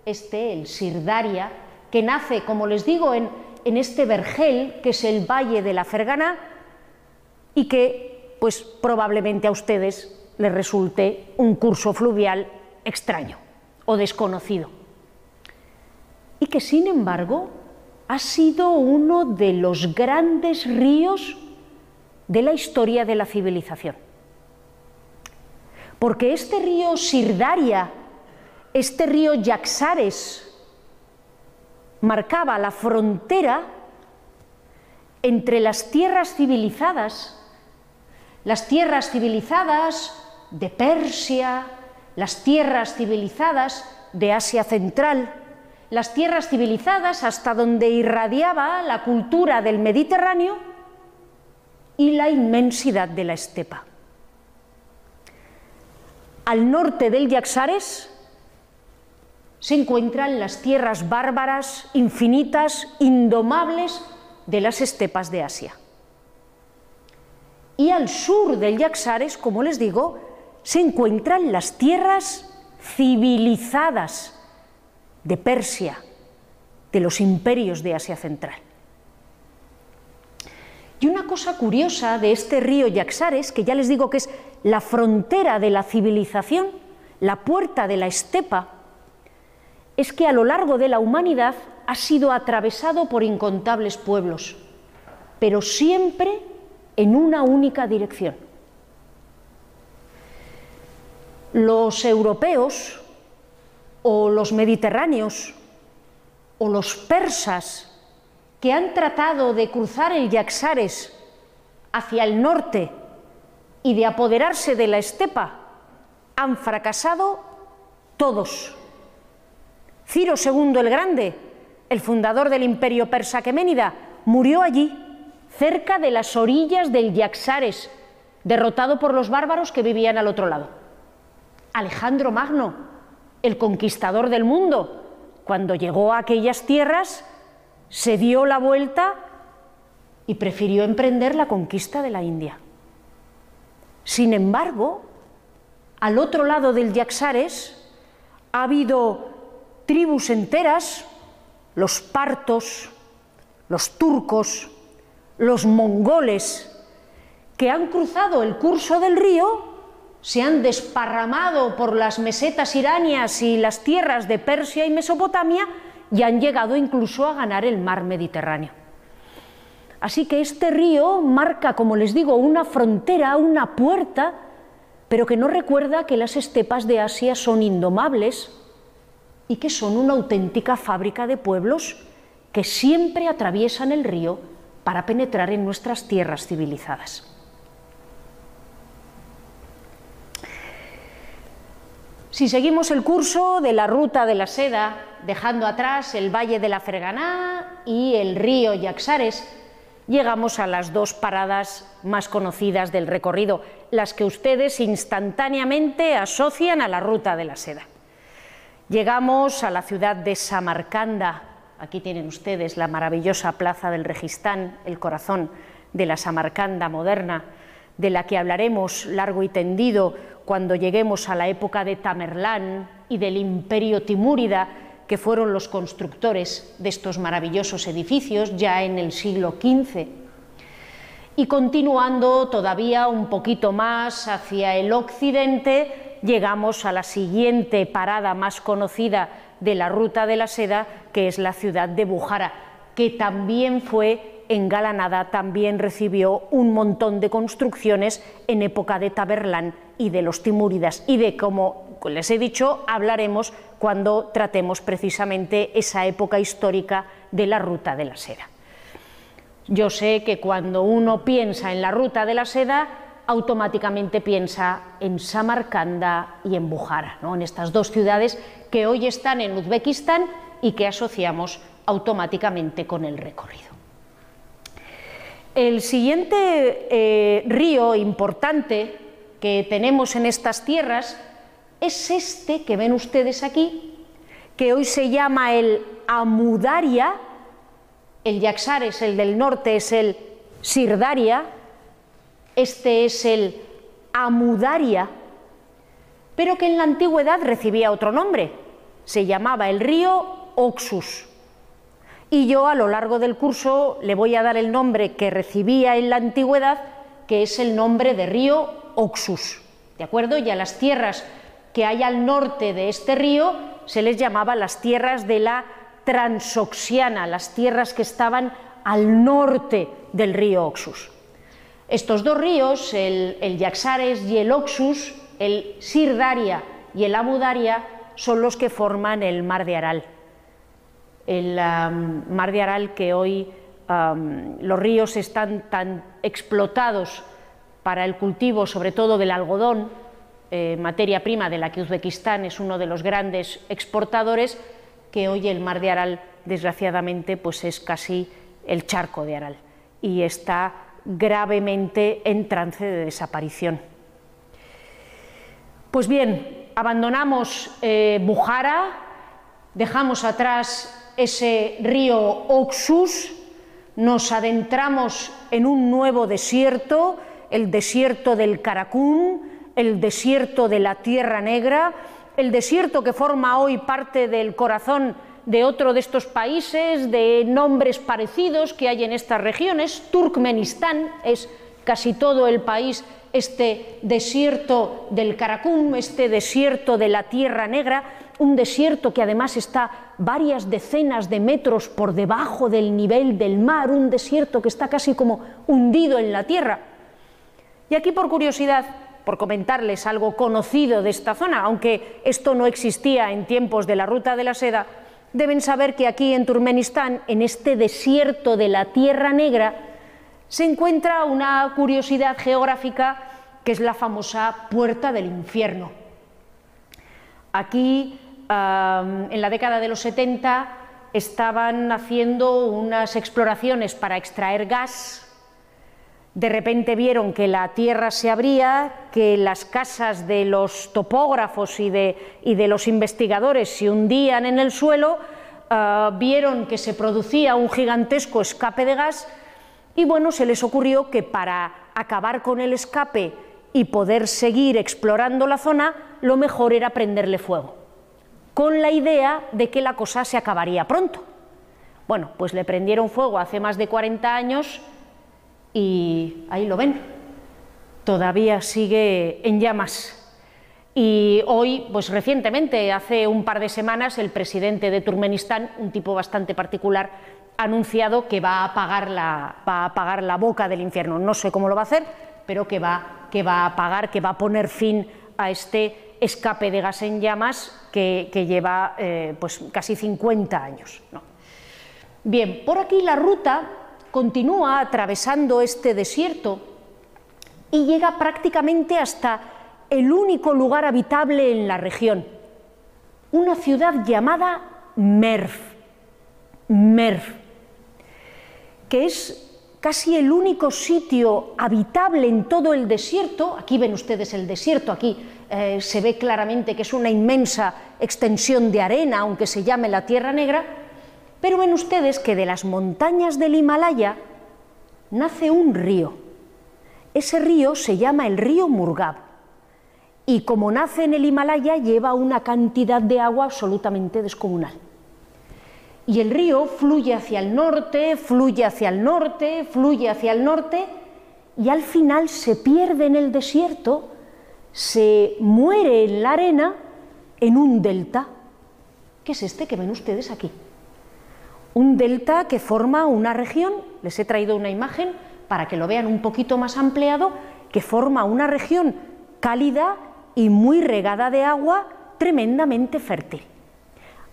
este, el Sirdaria, que nace, como les digo, en, en este vergel, que es el Valle de la Ferganá, y que, pues, probablemente a ustedes le resulte un curso fluvial extraño o desconocido, y que sin embargo ha sido uno de los grandes ríos de la historia de la civilización. Porque este río Sirdaria, este río Yaxares, marcaba la frontera entre las tierras civilizadas, las tierras civilizadas de Persia, las tierras civilizadas de Asia Central, las tierras civilizadas hasta donde irradiaba la cultura del Mediterráneo y la inmensidad de la estepa. Al norte del Yaxares se encuentran las tierras bárbaras, infinitas, indomables de las estepas de Asia. Y al sur del Yaxares, como les digo, se encuentran las tierras civilizadas de Persia, de los imperios de Asia Central. Y una cosa curiosa de este río Yaxares, que ya les digo que es la frontera de la civilización, la puerta de la estepa, es que a lo largo de la humanidad ha sido atravesado por incontables pueblos, pero siempre en una única dirección. Los europeos, o los mediterráneos, o los persas, que han tratado de cruzar el Yaxares hacia el norte y de apoderarse de la estepa, han fracasado todos. Ciro segundo el Grande, el fundador del imperio persa aqueménida, murió allí, cerca de las orillas del Yaxares, derrotado por los bárbaros que vivían al otro lado. Alejandro Magno, el conquistador del mundo, cuando llegó a aquellas tierras, se dio la vuelta y prefirió emprender la conquista de la India. Sin embargo, al otro lado del Yaxares ha habido tribus enteras, los partos, los turcos, los mongoles, que han cruzado el curso del río, se han desparramado por las mesetas iranias y las tierras de Persia y Mesopotamia y han llegado incluso a ganar el mar Mediterráneo. Así que este río marca, como les digo, una frontera, una puerta, pero que no recuerda que las estepas de Asia son indomables y que son una auténtica fábrica de pueblos que siempre atraviesan el río para penetrar en nuestras tierras civilizadas. Si seguimos el curso de la Ruta de la Seda, dejando atrás el valle de la Ferganá y el río Yaxares, llegamos a las dos paradas más conocidas del recorrido, las que ustedes instantáneamente asocian a la Ruta de la Seda. Llegamos a la ciudad de Samarcanda. Aquí tienen ustedes la maravillosa plaza del Registán, el corazón de la Samarcanda moderna, de la que hablaremos largo y tendido cuando lleguemos a la época de Tamerlán y del imperio Timúrida, que fueron los constructores de estos maravillosos edificios ya en el siglo quince. Y continuando todavía un poquito más hacia el occidente, llegamos a la siguiente parada más conocida de la Ruta de la Seda, que es la ciudad de Bujará, que también fue engalanada, también recibió un montón de construcciones en época de Tamerlán y de los Timúridas, y de, como les he dicho, hablaremos cuando tratemos precisamente esa época histórica de la Ruta de la Seda. Yo sé que cuando uno piensa en la Ruta de la Seda, automáticamente piensa en Samarcanda y en Bujará, ¿no?, en estas dos ciudades que hoy están en Uzbekistán y que asociamos automáticamente con el recorrido. El siguiente eh, río importante que tenemos en estas tierras es este que ven ustedes aquí, que hoy se llama el Amudaria, el Yaxares, el del norte, es el Sirdaria. Este es el Amudaria, pero que en la antigüedad recibía otro nombre, se llamaba el río Oxus. Y yo a lo largo del curso le voy a dar el nombre que recibía en la antigüedad, que es el nombre de río Oxus, ¿de acuerdo? Y a las tierras que hay al norte de este río se les llamaba las tierras de la Transoxiana, las tierras que estaban al norte del río Oxus. Estos dos ríos, el, el Yaxares y el Oxus, el Sirdaria y el Amudaria, son los que forman el Mar de Aral. El um, Mar de Aral que hoy um, los ríos están tan explotados para el cultivo, sobre todo del algodón, eh, materia prima de la que Uzbekistán es uno de los grandes exportadores, que hoy el Mar de Aral, desgraciadamente, pues es casi el charco de Aral y está gravemente en trance de desaparición. Pues bien, abandonamos eh, Bujará, dejamos atrás ese río Oxus, nos adentramos en un nuevo desierto, el desierto del Karakún, el desierto de la Tierra Negra, el desierto que forma hoy parte del corazón de otro de estos países, de nombres parecidos que hay en estas regiones. Turkmenistán es casi todo el país, este desierto del Karakún, este desierto de la Tierra Negra, un desierto que además está varias decenas de metros por debajo del nivel del mar, un desierto que está casi como hundido en la tierra. Y aquí, por curiosidad, por comentarles algo conocido de esta zona, aunque esto no existía en tiempos de la Ruta de la Seda, deben saber que aquí en Turkmenistán, en este desierto de la Tierra Negra, se encuentra una curiosidad geográfica que es la famosa Puerta del Infierno. Aquí, eh, en la década de los setenta, estaban haciendo unas exploraciones para extraer gas. De repente vieron que la tierra se abría, que las casas de los topógrafos y de, y de los investigadores se hundían en el suelo, eh, vieron que se producía un gigantesco escape de gas y bueno, se les ocurrió que para acabar con el escape y poder seguir explorando la zona, lo mejor era prenderle fuego, con la idea de que la cosa se acabaría pronto. Bueno, pues le prendieron fuego hace más de cuarenta años... y ahí lo ven, todavía sigue en llamas. Y hoy, pues recientemente, hace un par de semanas, el presidente de Turkmenistán, un tipo bastante particular, ha anunciado que va a apagar la, va a apagar la boca del infierno. No sé cómo lo va a hacer, pero que va, que va a apagar, que va a poner fin a este escape de gas en llamas que, que lleva eh, pues casi cincuenta años, ¿no? Bien, por aquí la ruta continúa atravesando este desierto y llega prácticamente hasta el único lugar habitable en la región, una ciudad llamada Merv, Merv, que es casi el único sitio habitable en todo el desierto. Aquí ven ustedes el desierto, aquí eh, se ve claramente que es una inmensa extensión de arena, aunque se llame la Tierra Negra. Pero ven ustedes que de las montañas del Himalaya nace un río. Ese río se llama el río Murgab y como nace en el Himalaya lleva una cantidad de agua absolutamente descomunal. Y el río fluye hacia el norte, fluye hacia el norte, fluye hacia el norte y al final se pierde en el desierto, se muere en la arena en un delta, que es este que ven ustedes aquí. Un delta que forma una región, les he traído una imagen para que lo vean un poquito más ampliado, que forma una región cálida y muy regada de agua, tremendamente fértil.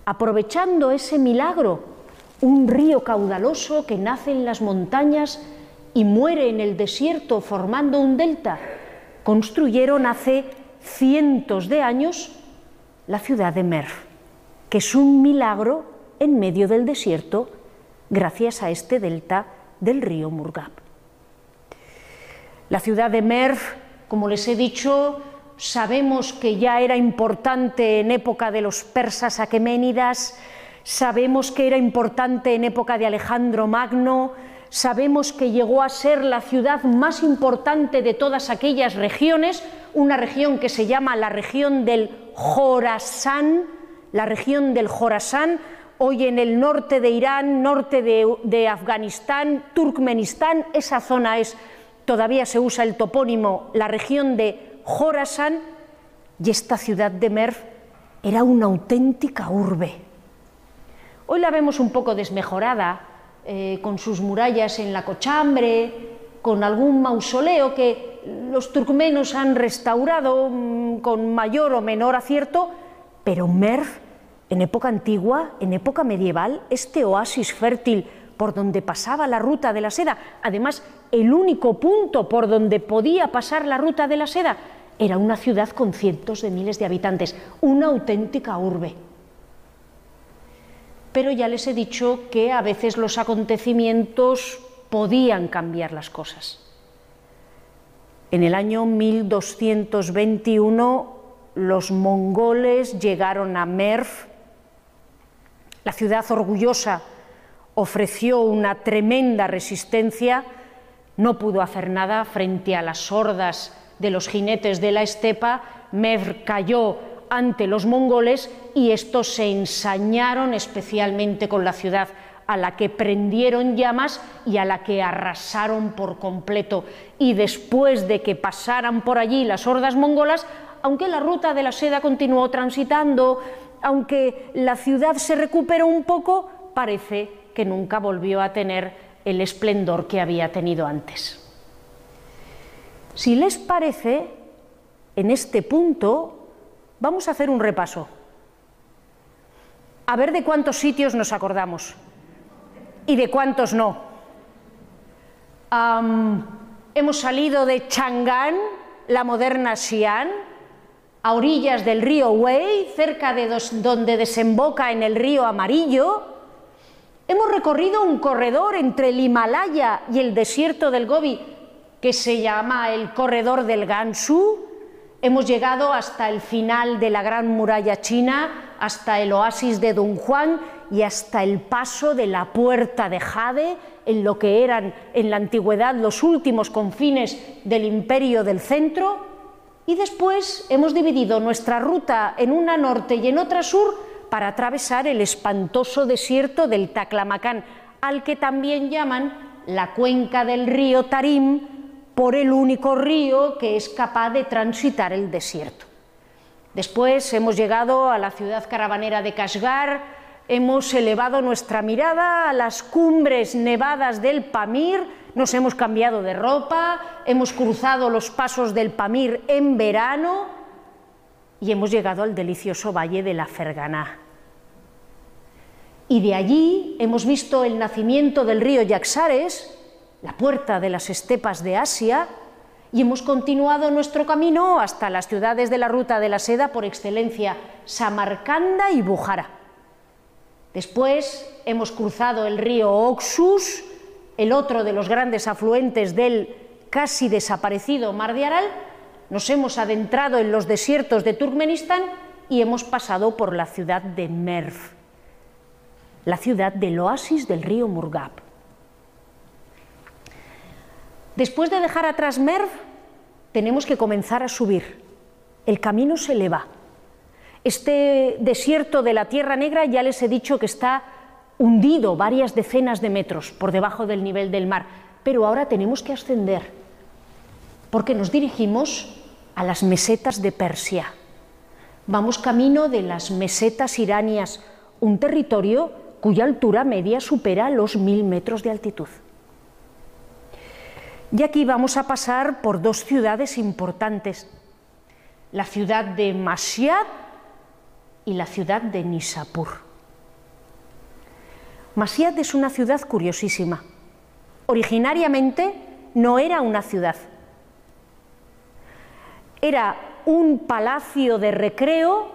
Aprovechando ese milagro, un río caudaloso que nace en las montañas y muere en el desierto formando un delta, construyeron hace cientos de años la ciudad de Merv, que es un milagro en medio del desierto, gracias a este delta del río Murgab. La ciudad de Merv, como les he dicho, sabemos que ya era importante en época de los persas aqueménidas, sabemos que era importante en época de Alejandro Magno, sabemos que llegó a ser la ciudad más importante de todas aquellas regiones, una región que se llama la región del Jorasán, la región del Jorasán, hoy en el norte de Irán, norte de, de Afganistán, Turkmenistán, esa zona es, todavía se usa el topónimo, la región de Jorasán, y esta ciudad de Merv era una auténtica urbe. Hoy la vemos un poco desmejorada, eh, con sus murallas en la cochambre, con algún mausoleo que los turkmenos han restaurado mmm, con mayor o menor acierto, pero Merv, en época antigua, en época medieval, este oasis fértil por donde pasaba la Ruta de la Seda, además el único punto por donde podía pasar la Ruta de la Seda, era una ciudad con cientos de miles de habitantes, una auténtica urbe. Pero ya les he dicho que a veces los acontecimientos podían cambiar las cosas. En el año mil doscientos veintiuno los mongoles llegaron a Merv. La ciudad orgullosa ofreció una tremenda resistencia, no pudo hacer nada frente a las hordas de los jinetes de la estepa. Merv cayó ante los mongoles y estos se ensañaron especialmente con la ciudad, a la que prendieron llamas y a la que arrasaron por completo. Y después de que pasaran por allí las hordas mongolas, aunque la Ruta de la Seda continuó transitando, aunque la ciudad se recuperó un poco, parece que nunca volvió a tener el esplendor que había tenido antes. Si les parece, en este punto vamos a hacer un repaso, a ver de cuántos sitios nos acordamos y de cuántos no. Um, hemos salido de Chang'an, la moderna Xi'an, a orillas del río Wei, cerca de dos, donde desemboca en el río Amarillo. Hemos recorrido un corredor entre el Himalaya y el desierto del Gobi, que se llama el corredor del Gansu. Hemos llegado hasta el final de la Gran Muralla China, hasta el oasis de Dunhuang y hasta el paso de la Puerta de Jade, en lo que eran en la antigüedad los últimos confines del Imperio del Centro, y después hemos dividido nuestra ruta en una norte y en otra sur para atravesar el espantoso desierto del Taklamakán, al que también llaman la cuenca del río Tarim, por el único río que es capaz de transitar el desierto. Después hemos llegado a la ciudad caravanera de Kashgar, hemos elevado nuestra mirada a las cumbres nevadas del Pamir, nos hemos cambiado de ropa, hemos cruzado los pasos del Pamir en verano y hemos llegado al delicioso valle de la Ferganá. Y de allí hemos visto el nacimiento del río Yaxares, la puerta de las estepas de Asia, y hemos continuado nuestro camino hasta las ciudades de la Ruta de la Seda por excelencia, Samarcanda y Bujará. Después hemos cruzado el río Oxus, el otro de los grandes afluentes del casi desaparecido Mar de Aral, nos hemos adentrado en los desiertos de Turkmenistán y hemos pasado por la ciudad de Merv, la ciudad del oasis del río Murgab. Después de dejar atrás Merv, tenemos que comenzar a subir. El camino se eleva. Este desierto de la Tierra Negra ya les he dicho que está hundido varias decenas de metros por debajo del nivel del mar, pero ahora tenemos que ascender, porque nos dirigimos a las mesetas de Persia. Vamos camino de las mesetas iranias, un territorio cuya altura media supera los mil metros de altitud. Y aquí vamos a pasar por dos ciudades importantes, la ciudad de Mashhad y la ciudad de Nishapur. Mashhad es una ciudad curiosísima. Originariamente no era una ciudad. Era un palacio de recreo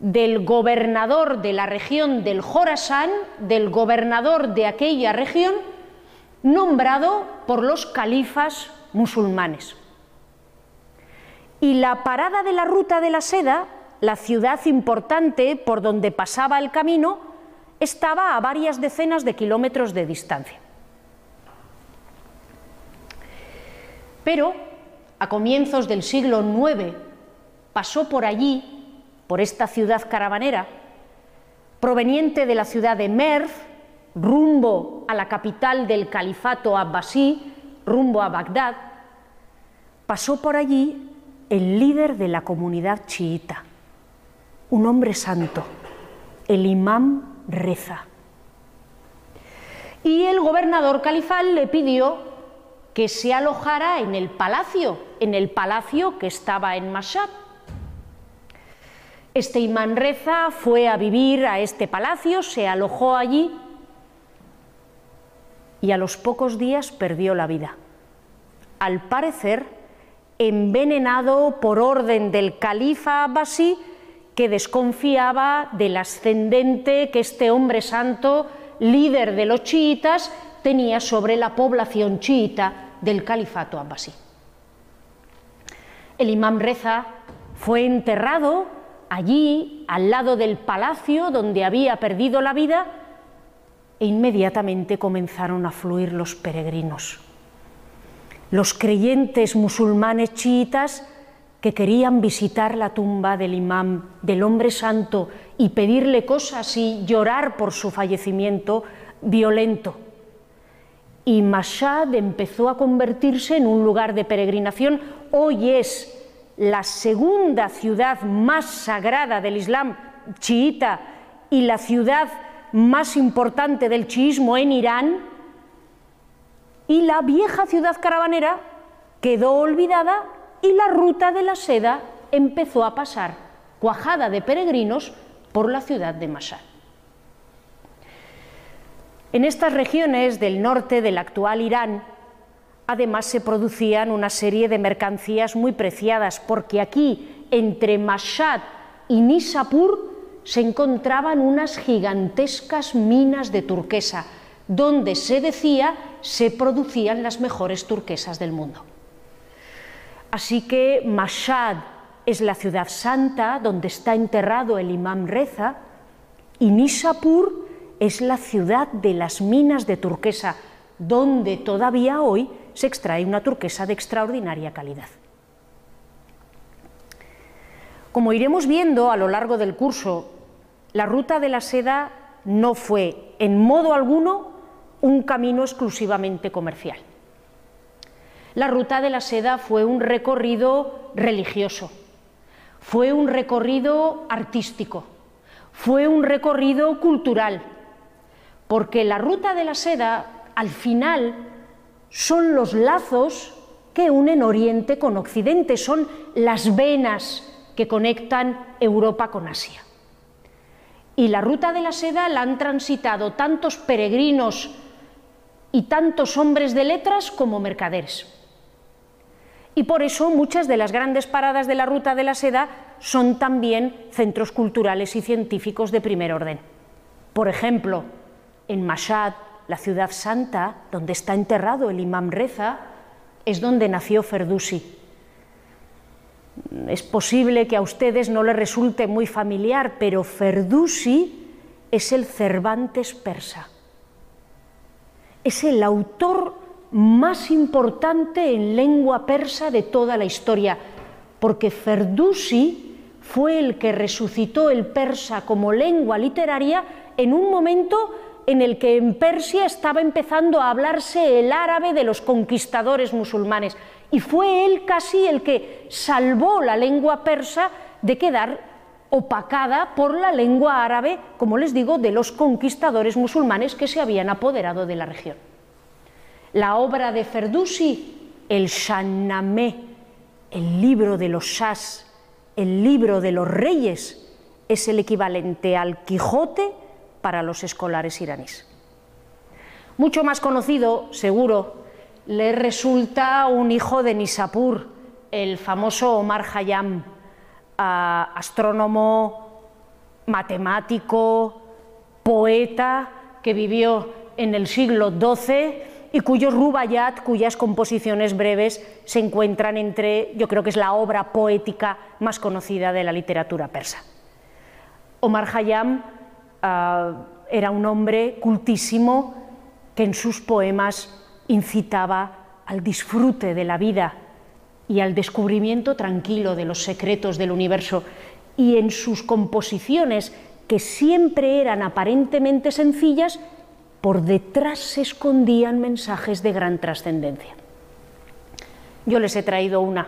del gobernador de la región del Jorasán, del gobernador de aquella región, nombrado por los califas musulmanes. Y la parada de la Ruta de la Seda, la ciudad importante por donde pasaba el camino, estaba a varias decenas de kilómetros de distancia. Pero a comienzos del siglo noveno pasó por allí, por esta ciudad caravanera, proveniente de la ciudad de Merv, rumbo a la capital del califato abbasí, rumbo a Bagdad, pasó por allí el líder de la comunidad chiita, un hombre santo, el Imán Reza. Y el gobernador califal le pidió que se alojara en el palacio, en el palacio que estaba en Mashhad. Este Imán Reza fue a vivir a este palacio, se alojó allí y a los pocos días perdió la vida. Al parecer, envenenado por orden del califa Abbasí, que desconfiaba del ascendente que este hombre santo, líder de los chiitas, tenía sobre la población chiita del califato Abbasí. El Imán Reza fue enterrado allí, al lado del palacio donde había perdido la vida, e inmediatamente comenzaron a fluir los peregrinos, los creyentes musulmanes chiitas que querían visitar la tumba del imán, del hombre santo, y pedirle cosas y llorar por su fallecimiento violento. Y Mashhad empezó a convertirse en un lugar de peregrinación. Hoy es la segunda ciudad más sagrada del Islam chiita y la ciudad más importante del chiismo en Irán, y la vieja ciudad caravanera quedó olvidada y la ruta de la seda empezó a pasar, cuajada de peregrinos, por la ciudad de Mashhad. En estas regiones del norte del actual Irán, además, se producían una serie de mercancías muy preciadas, porque aquí, entre Mashhad y Nishapur, se encontraban unas gigantescas minas de turquesa, donde se decía se producían las mejores turquesas del mundo. Así que Mashhad es la ciudad santa donde está enterrado el Imán Reza, y Nishapur es la ciudad de las minas de turquesa, donde todavía hoy se extrae una turquesa de extraordinaria calidad. Como iremos viendo a lo largo del curso, la ruta de la seda no fue, en modo alguno, un camino exclusivamente comercial. La ruta de la seda fue un recorrido religioso, fue un recorrido artístico, fue un recorrido cultural, porque la ruta de la seda, al final, son los lazos que unen Oriente con Occidente, son las venas que conectan Europa con Asia. Y la ruta de la seda la han transitado tantos peregrinos y tantos hombres de letras como mercaderes. Y por eso muchas de las grandes paradas de la ruta de la seda son también centros culturales y científicos de primer orden. Por ejemplo, en Mashhad, la ciudad santa, donde está enterrado el Imán Reza, es donde nació Ferdousi. Es posible que a ustedes no les resulte muy familiar, pero Ferdousi es el Cervantes persa. Es el autor más importante en lengua persa de toda la historia, porque Ferdousi fue el que resucitó el persa como lengua literaria en un momento en el que en Persia estaba empezando a hablarse el árabe de los conquistadores musulmanes. Y fue él casi el que salvó la lengua persa de quedar opacada por la lengua árabe, como les digo, de los conquistadores musulmanes que se habían apoderado de la región. La obra de Ferdousi, el Shahnameh, el libro de los shahs, el libro de los reyes, es el equivalente al Quijote para los escolares iraníes. Mucho más conocido, seguro, le resulta un hijo de Nishapur, el famoso Omar Khayyam, astrónomo, matemático, poeta, que vivió en el siglo doce y cuyo Rubaiyat, cuyas composiciones breves se encuentran entre, yo creo que es la obra poética más conocida de la literatura persa. Omar Khayyam uh, era un hombre cultísimo que en sus poemas incitaba al disfrute de la vida y al descubrimiento tranquilo de los secretos del universo, y en sus composiciones, que siempre eran aparentemente sencillas, por detrás se escondían mensajes de gran trascendencia. Yo les he traído una,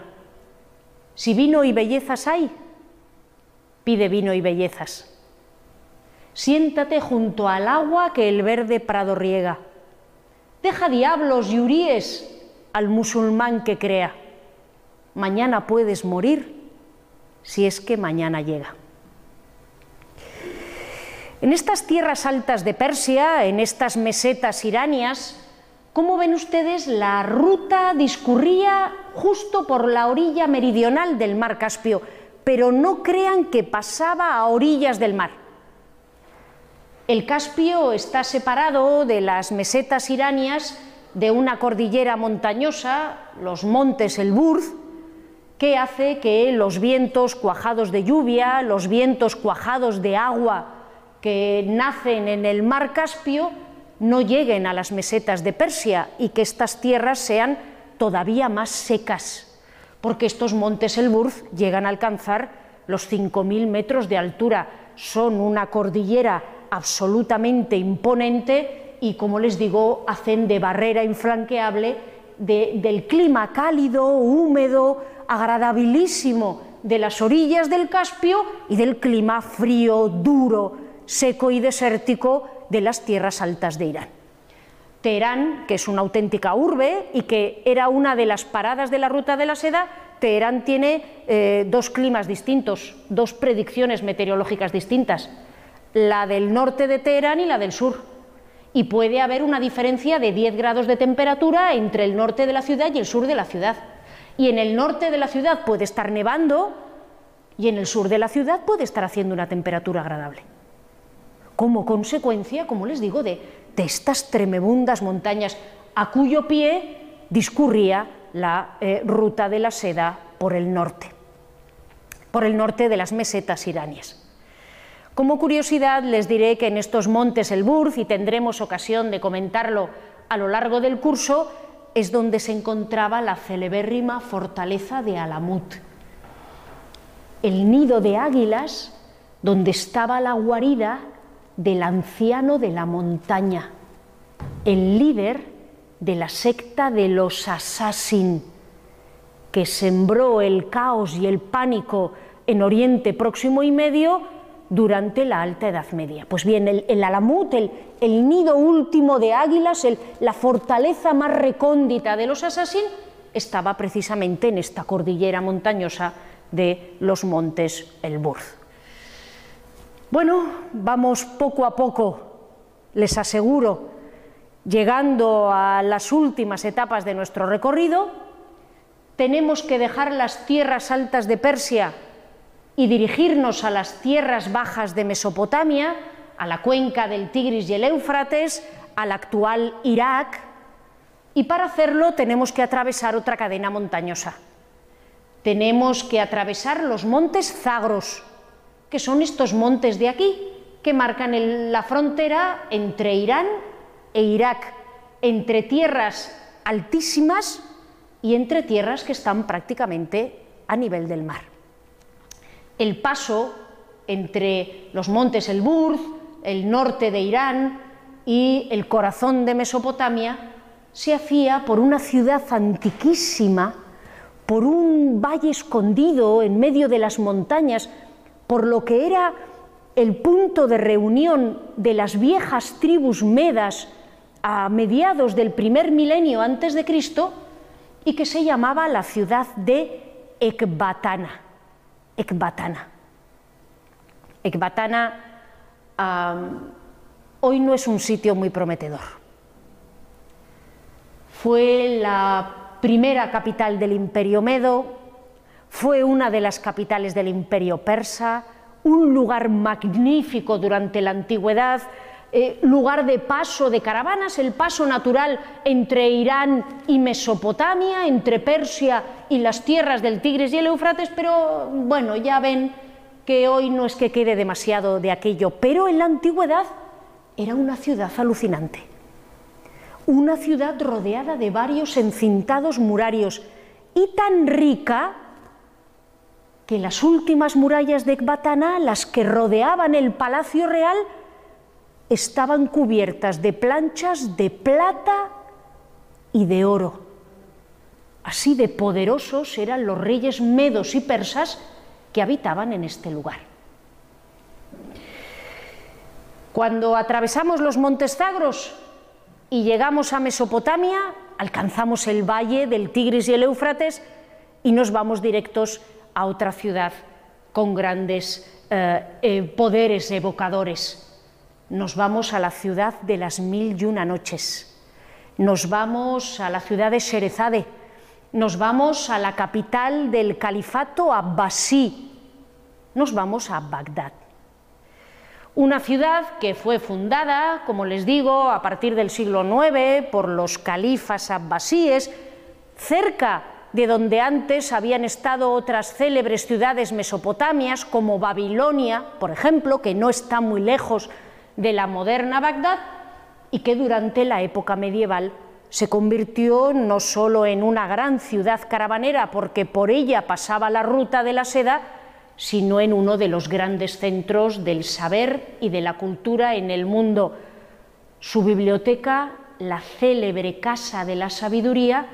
Si vino y bellezas hay, pide vino y bellezas. Siéntate junto al agua que el verde prado riega. Deja diablos y huríes al musulmán que crea. Mañana puedes morir, si es que mañana llega. En estas tierras altas de Persia, en estas mesetas iranias, como ven ustedes, la ruta discurría justo por la orilla meridional del mar Caspio, pero no crean que pasaba a orillas del mar. El Caspio está separado de las mesetas iranias de una cordillera montañosa, los montes Elburz, que hace que los vientos cuajados de lluvia, los vientos cuajados de agua que nacen en el mar Caspio, no lleguen a las mesetas de Persia y que estas tierras sean todavía más secas, porque estos montes Elburz llegan a alcanzar los cinco mil metros de altura, son una cordillera absolutamente imponente y, como les digo, hacen de barrera infranqueable de, del clima cálido, húmedo, agradabilísimo de las orillas del Caspio y del clima frío, duro, seco y desértico de las tierras altas de Irán. Teherán, que es una auténtica urbe y que era una de las paradas de la Ruta de la Seda, Teherán tiene eh, dos climas distintos, dos predicciones meteorológicas distintas, la del norte de Teherán y la del sur, y puede haber una diferencia de diez grados de temperatura entre el norte de la ciudad y el sur de la ciudad, y en el norte de la ciudad puede estar nevando y en el sur de la ciudad puede estar haciendo una temperatura agradable. Como consecuencia, como les digo, de, de estas tremebundas montañas a cuyo pie discurría la eh, Ruta de la Seda por el norte, por el norte de las mesetas iranias. Como curiosidad les diré que en estos montes Elburz, y tendremos ocasión de comentarlo a lo largo del curso, es donde se encontraba la celebérrima fortaleza de Alamut, el nido de águilas donde estaba la guarida del anciano de la montaña, el líder de la secta de los Asasin, que sembró el caos y el pánico en Oriente Próximo y Medio durante la Alta Edad Media. Pues bien, el, el Alamut, el, el nido último de águilas, el, la fortaleza más recóndita de los Asasin, estaba precisamente en esta cordillera montañosa de los montes Elburz. Bueno, vamos poco a poco, les aseguro, llegando a las últimas etapas de nuestro recorrido. Tenemos que dejar las tierras altas de Persia y dirigirnos a las tierras bajas de Mesopotamia, a la cuenca del Tigris y el Éufrates, al actual Irak, y para hacerlo tenemos que atravesar otra cadena montañosa. Tenemos que atravesar los montes Zagros, que son estos montes de aquí, que marcan el, la frontera entre Irán e Irak, entre tierras altísimas y entre tierras que están prácticamente a nivel del mar. El paso entre los montes Elburz, el norte de Irán y el corazón de Mesopotamia se hacía por una ciudad antiquísima, por un valle escondido en medio de las montañas, por lo que era el punto de reunión de las viejas tribus medas a mediados del primer milenio antes de Cristo, y que se llamaba la ciudad de Ecbatana. Ecbatana. Ecbatana um, hoy no es un sitio muy prometedor. Fue la primera capital del Imperio Medo, fue una de las capitales del Imperio Persa, un lugar magnífico durante la antigüedad, eh, lugar de paso de caravanas, el paso natural entre Irán y Mesopotamia, entre Persia y las tierras del Tigris y el Éufrates, pero bueno, ya ven que hoy no es que quede demasiado de aquello, pero en la antigüedad era una ciudad alucinante, una ciudad rodeada de varios encintados murarios y tan rica que las últimas murallas de Ecbatana, las que rodeaban el Palacio Real, estaban cubiertas de planchas de plata y de oro. Así de poderosos eran los reyes medos y persas que habitaban en este lugar. Cuando atravesamos los montes Zagros y llegamos a Mesopotamia, alcanzamos el valle del Tigris y el Éufrates y nos vamos directos a otra ciudad con grandes eh, eh, poderes evocadores. Nos vamos a la ciudad de las mil y una noches, nos vamos a la ciudad de Sherezade, nos vamos a la capital del califato abbasí, nos vamos a Bagdad. Una ciudad que fue fundada, como les digo, a partir del siglo noveno por los califas abbasíes, cerca de donde antes habían estado otras célebres ciudades mesopotamias, como Babilonia, por ejemplo, que no está muy lejos de la moderna Bagdad, y que durante la época medieval se convirtió no solo en una gran ciudad caravanera, porque por ella pasaba la Ruta de la Seda, sino en uno de los grandes centros del saber y de la cultura en el mundo. Su biblioteca, la célebre Casa de la Sabiduría,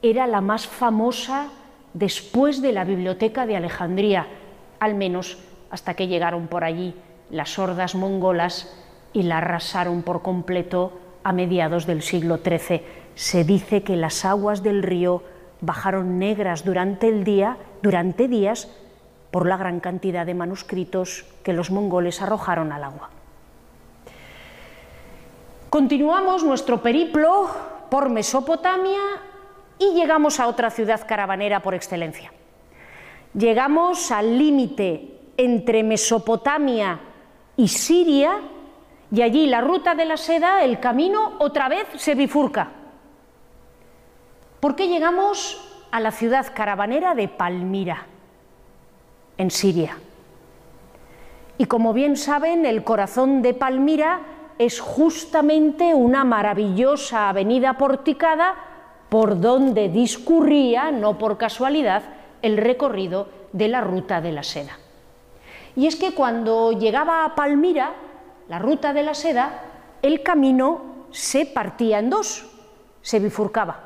era la más famosa después de la Biblioteca de Alejandría, al menos hasta que llegaron por allí las hordas mongolas y la arrasaron por completo a mediados del siglo trece. Se dice que las aguas del río bajaron negras durante el día, durante días, por la gran cantidad de manuscritos que los mongoles arrojaron al agua. Continuamos nuestro periplo por Mesopotamia y llegamos a otra ciudad caravanera por excelencia. Llegamos al límite entre Mesopotamia y Siria, y allí la Ruta de la Seda, el camino, otra vez se bifurca. ¿Por qué llegamos a la ciudad caravanera de Palmira, en Siria? Y como bien saben, el corazón de Palmira es justamente una maravillosa avenida porticada por donde discurría, no por casualidad, el recorrido de la Ruta de la Seda. Y es que cuando llegaba a Palmira, la Ruta de la Seda, el camino se partía en dos, se bifurcaba,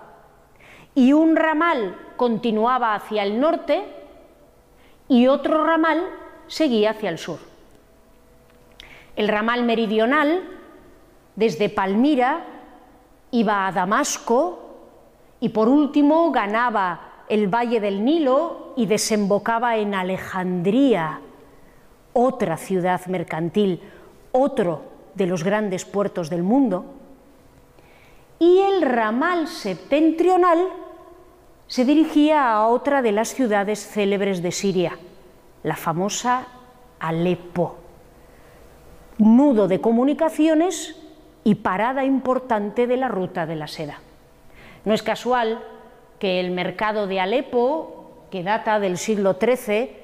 y un ramal continuaba hacia el norte y otro ramal seguía hacia el sur. El ramal meridional, desde Palmira, iba a Damasco y por último ganaba el valle del Nilo y desembocaba en Alejandría, otra ciudad mercantil, otro de los grandes puertos del mundo. Y el ramal septentrional se dirigía a otra de las ciudades célebres de Siria, la famosa Alepo, nudo de comunicaciones y parada importante de la Ruta de la Seda. No es casual que el mercado de Alepo, que data del siglo trece,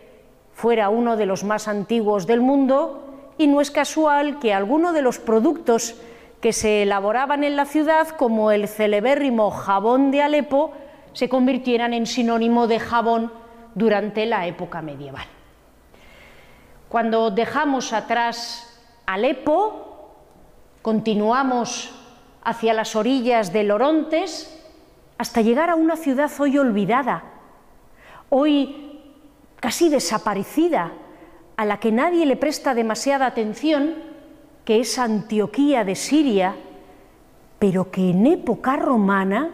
fuera uno de los más antiguos del mundo, y no es casual que alguno de los productos que se elaboraban en la ciudad, como el celebérrimo jabón de Alepo, se convirtieran en sinónimo de jabón durante la época medieval. Cuando dejamos atrás Alepo, continuamos hacia las orillas del Orontes hasta llegar a una ciudad hoy olvidada, hoy casi desaparecida, a la que nadie le presta demasiada atención, que es Antioquía de Siria, pero que en época romana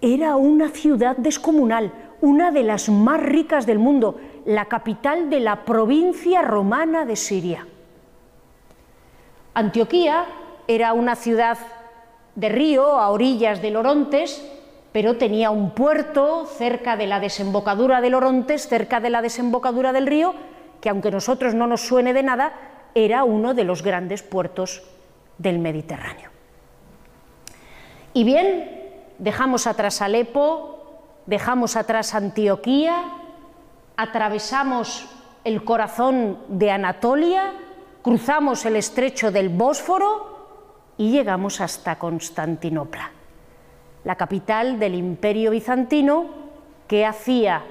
era una ciudad descomunal, una de las más ricas del mundo, la capital de la provincia romana de Siria. Antioquía era una ciudad de río a orillas del Orontes, pero tenía un puerto cerca de la desembocadura del Orontes, cerca de la desembocadura del río, que aunque a nosotros no nos suene de nada, era uno de los grandes puertos del Mediterráneo. Y bien, dejamos atrás Alepo, dejamos atrás Antioquía, atravesamos el corazón de Anatolia, cruzamos el estrecho del Bósforo y llegamos hasta Constantinopla, la capital del Imperio Bizantino, que hacía,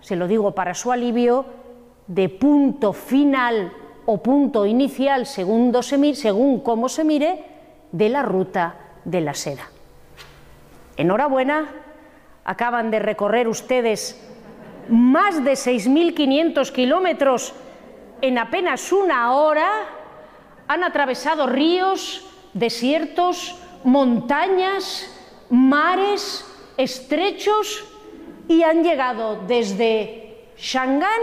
se lo digo para su alivio, de punto final o punto inicial, según, según cómo se mire, de la Ruta de la Seda. Enhorabuena acaban de recorrer ustedes más de seis mil quinientos kilómetros en apenas una hora, han atravesado ríos, desiertos, montañas, mares, estrechos y han llegado desde Chang'an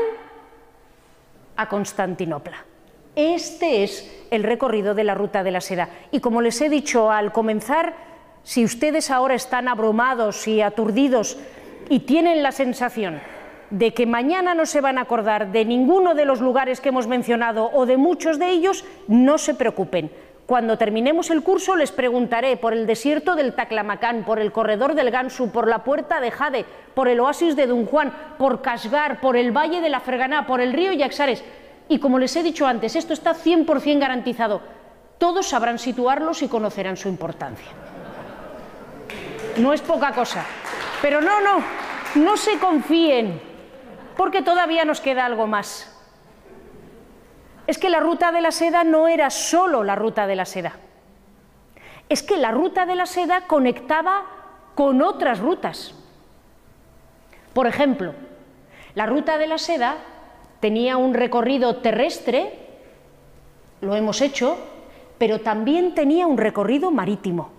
a Constantinopla. Este es el recorrido de la Ruta de la Seda. Y como les he dicho al comenzar, si ustedes ahora están abrumados y aturdidos y tienen la sensación de que mañana no se van a acordar de ninguno de los lugares que hemos mencionado o de muchos de ellos, no se preocupen. Cuando terminemos el curso les preguntaré por el desierto del Taklamakán, por el corredor del Gansu, por la puerta de Jade, por el oasis de Dunhuan, por Kashgar, por el valle de la Ferganá, por el río Yaxares. Y como les he dicho antes, esto está cien por cien garantizado. Todos sabrán situarlos y conocerán su importancia. No es poca cosa. Pero no, no, no se confíen, porque todavía nos queda algo más. Es que la Ruta de la Seda no era solo la Ruta de la Seda. Es que la Ruta de la Seda conectaba con otras rutas. Por ejemplo, la Ruta de la Seda tenía un recorrido terrestre, lo hemos hecho, pero también tenía un recorrido marítimo.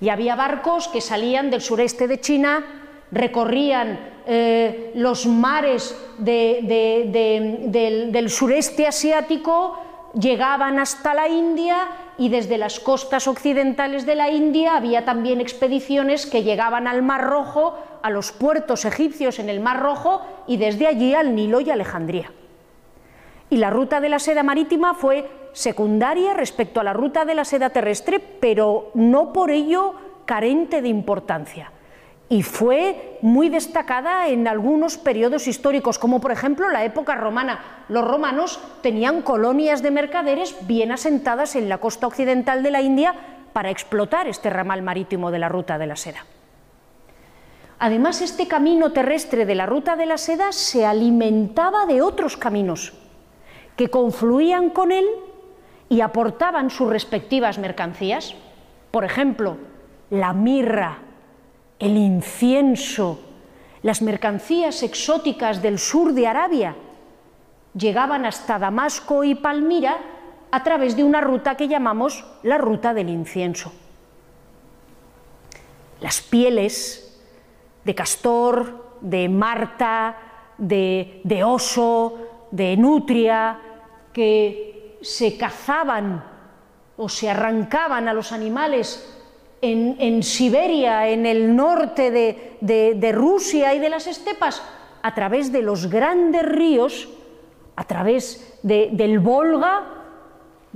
Y había barcos que salían del sureste de China, recorrían eh, los mares de, de, de, de, del, del sureste asiático, llegaban hasta la India y desde las costas occidentales de la India había también expediciones que llegaban al Mar Rojo, a los puertos egipcios en el Mar Rojo y desde allí al Nilo y Alejandría. Y la Ruta de la Seda marítima fue secundaria respecto a la Ruta de la Seda terrestre, pero no por ello carente de importancia. Y fue muy destacada en algunos periodos históricos, como por ejemplo la época romana. Los romanos tenían colonias de mercaderes bien asentadas en la costa occidental de la India para explotar este ramal marítimo de la Ruta de la Seda. Además, este camino terrestre de la Ruta de la Seda se alimentaba de otros caminos que confluían con él y aportaban sus respectivas mercancías. Por ejemplo, la mirra, el incienso, las mercancías exóticas del sur de Arabia llegaban hasta Damasco y Palmira a través de una ruta que llamamos la Ruta del Incienso. Las pieles de castor, de marta, de, de oso, de nutria, que se cazaban o se arrancaban a los animales En, en Siberia, en el norte de, de, de Rusia y de las estepas, a través de los grandes ríos, a través de, del Volga,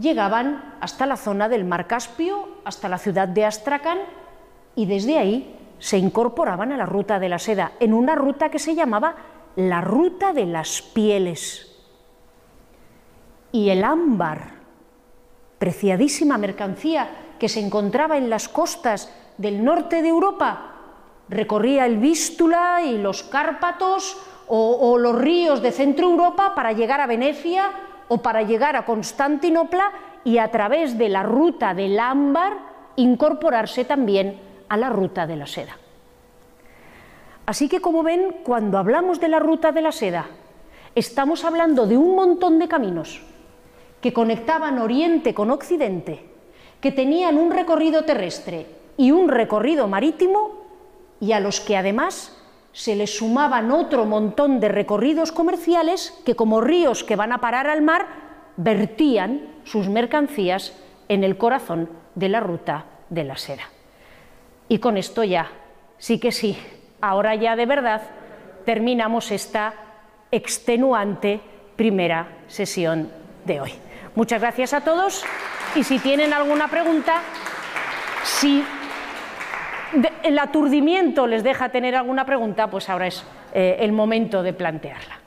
llegaban hasta la zona del Mar Caspio, hasta la ciudad de Astrakán, y desde ahí se incorporaban a la Ruta de la Seda, en una ruta que se llamaba la Ruta de las Pieles. Y el ámbar, preciadísima mercancía que se encontraba en las costas del norte de Europa, recorría el Vístula y los Cárpatos o, o los ríos de centro Europa para llegar a Venecia o para llegar a Constantinopla y a través de la Ruta del ámbar incorporarse también a la Ruta de la Seda. Así que, como ven, cuando hablamos de la Ruta de la Seda, estamos hablando de un montón de caminos que conectaban Oriente con Occidente, que tenían un recorrido terrestre y un recorrido marítimo, y a los que además se les sumaban otro montón de recorridos comerciales que, como ríos que van a parar al mar, vertían sus mercancías en el corazón de la Ruta de la Seda. Y con esto ya, sí que sí, ahora ya de verdad terminamos esta extenuante primera sesión de hoy. Muchas gracias a todos. Y si tienen alguna pregunta, si el aturdimiento les deja tener alguna pregunta, pues ahora es eh, el momento de plantearla.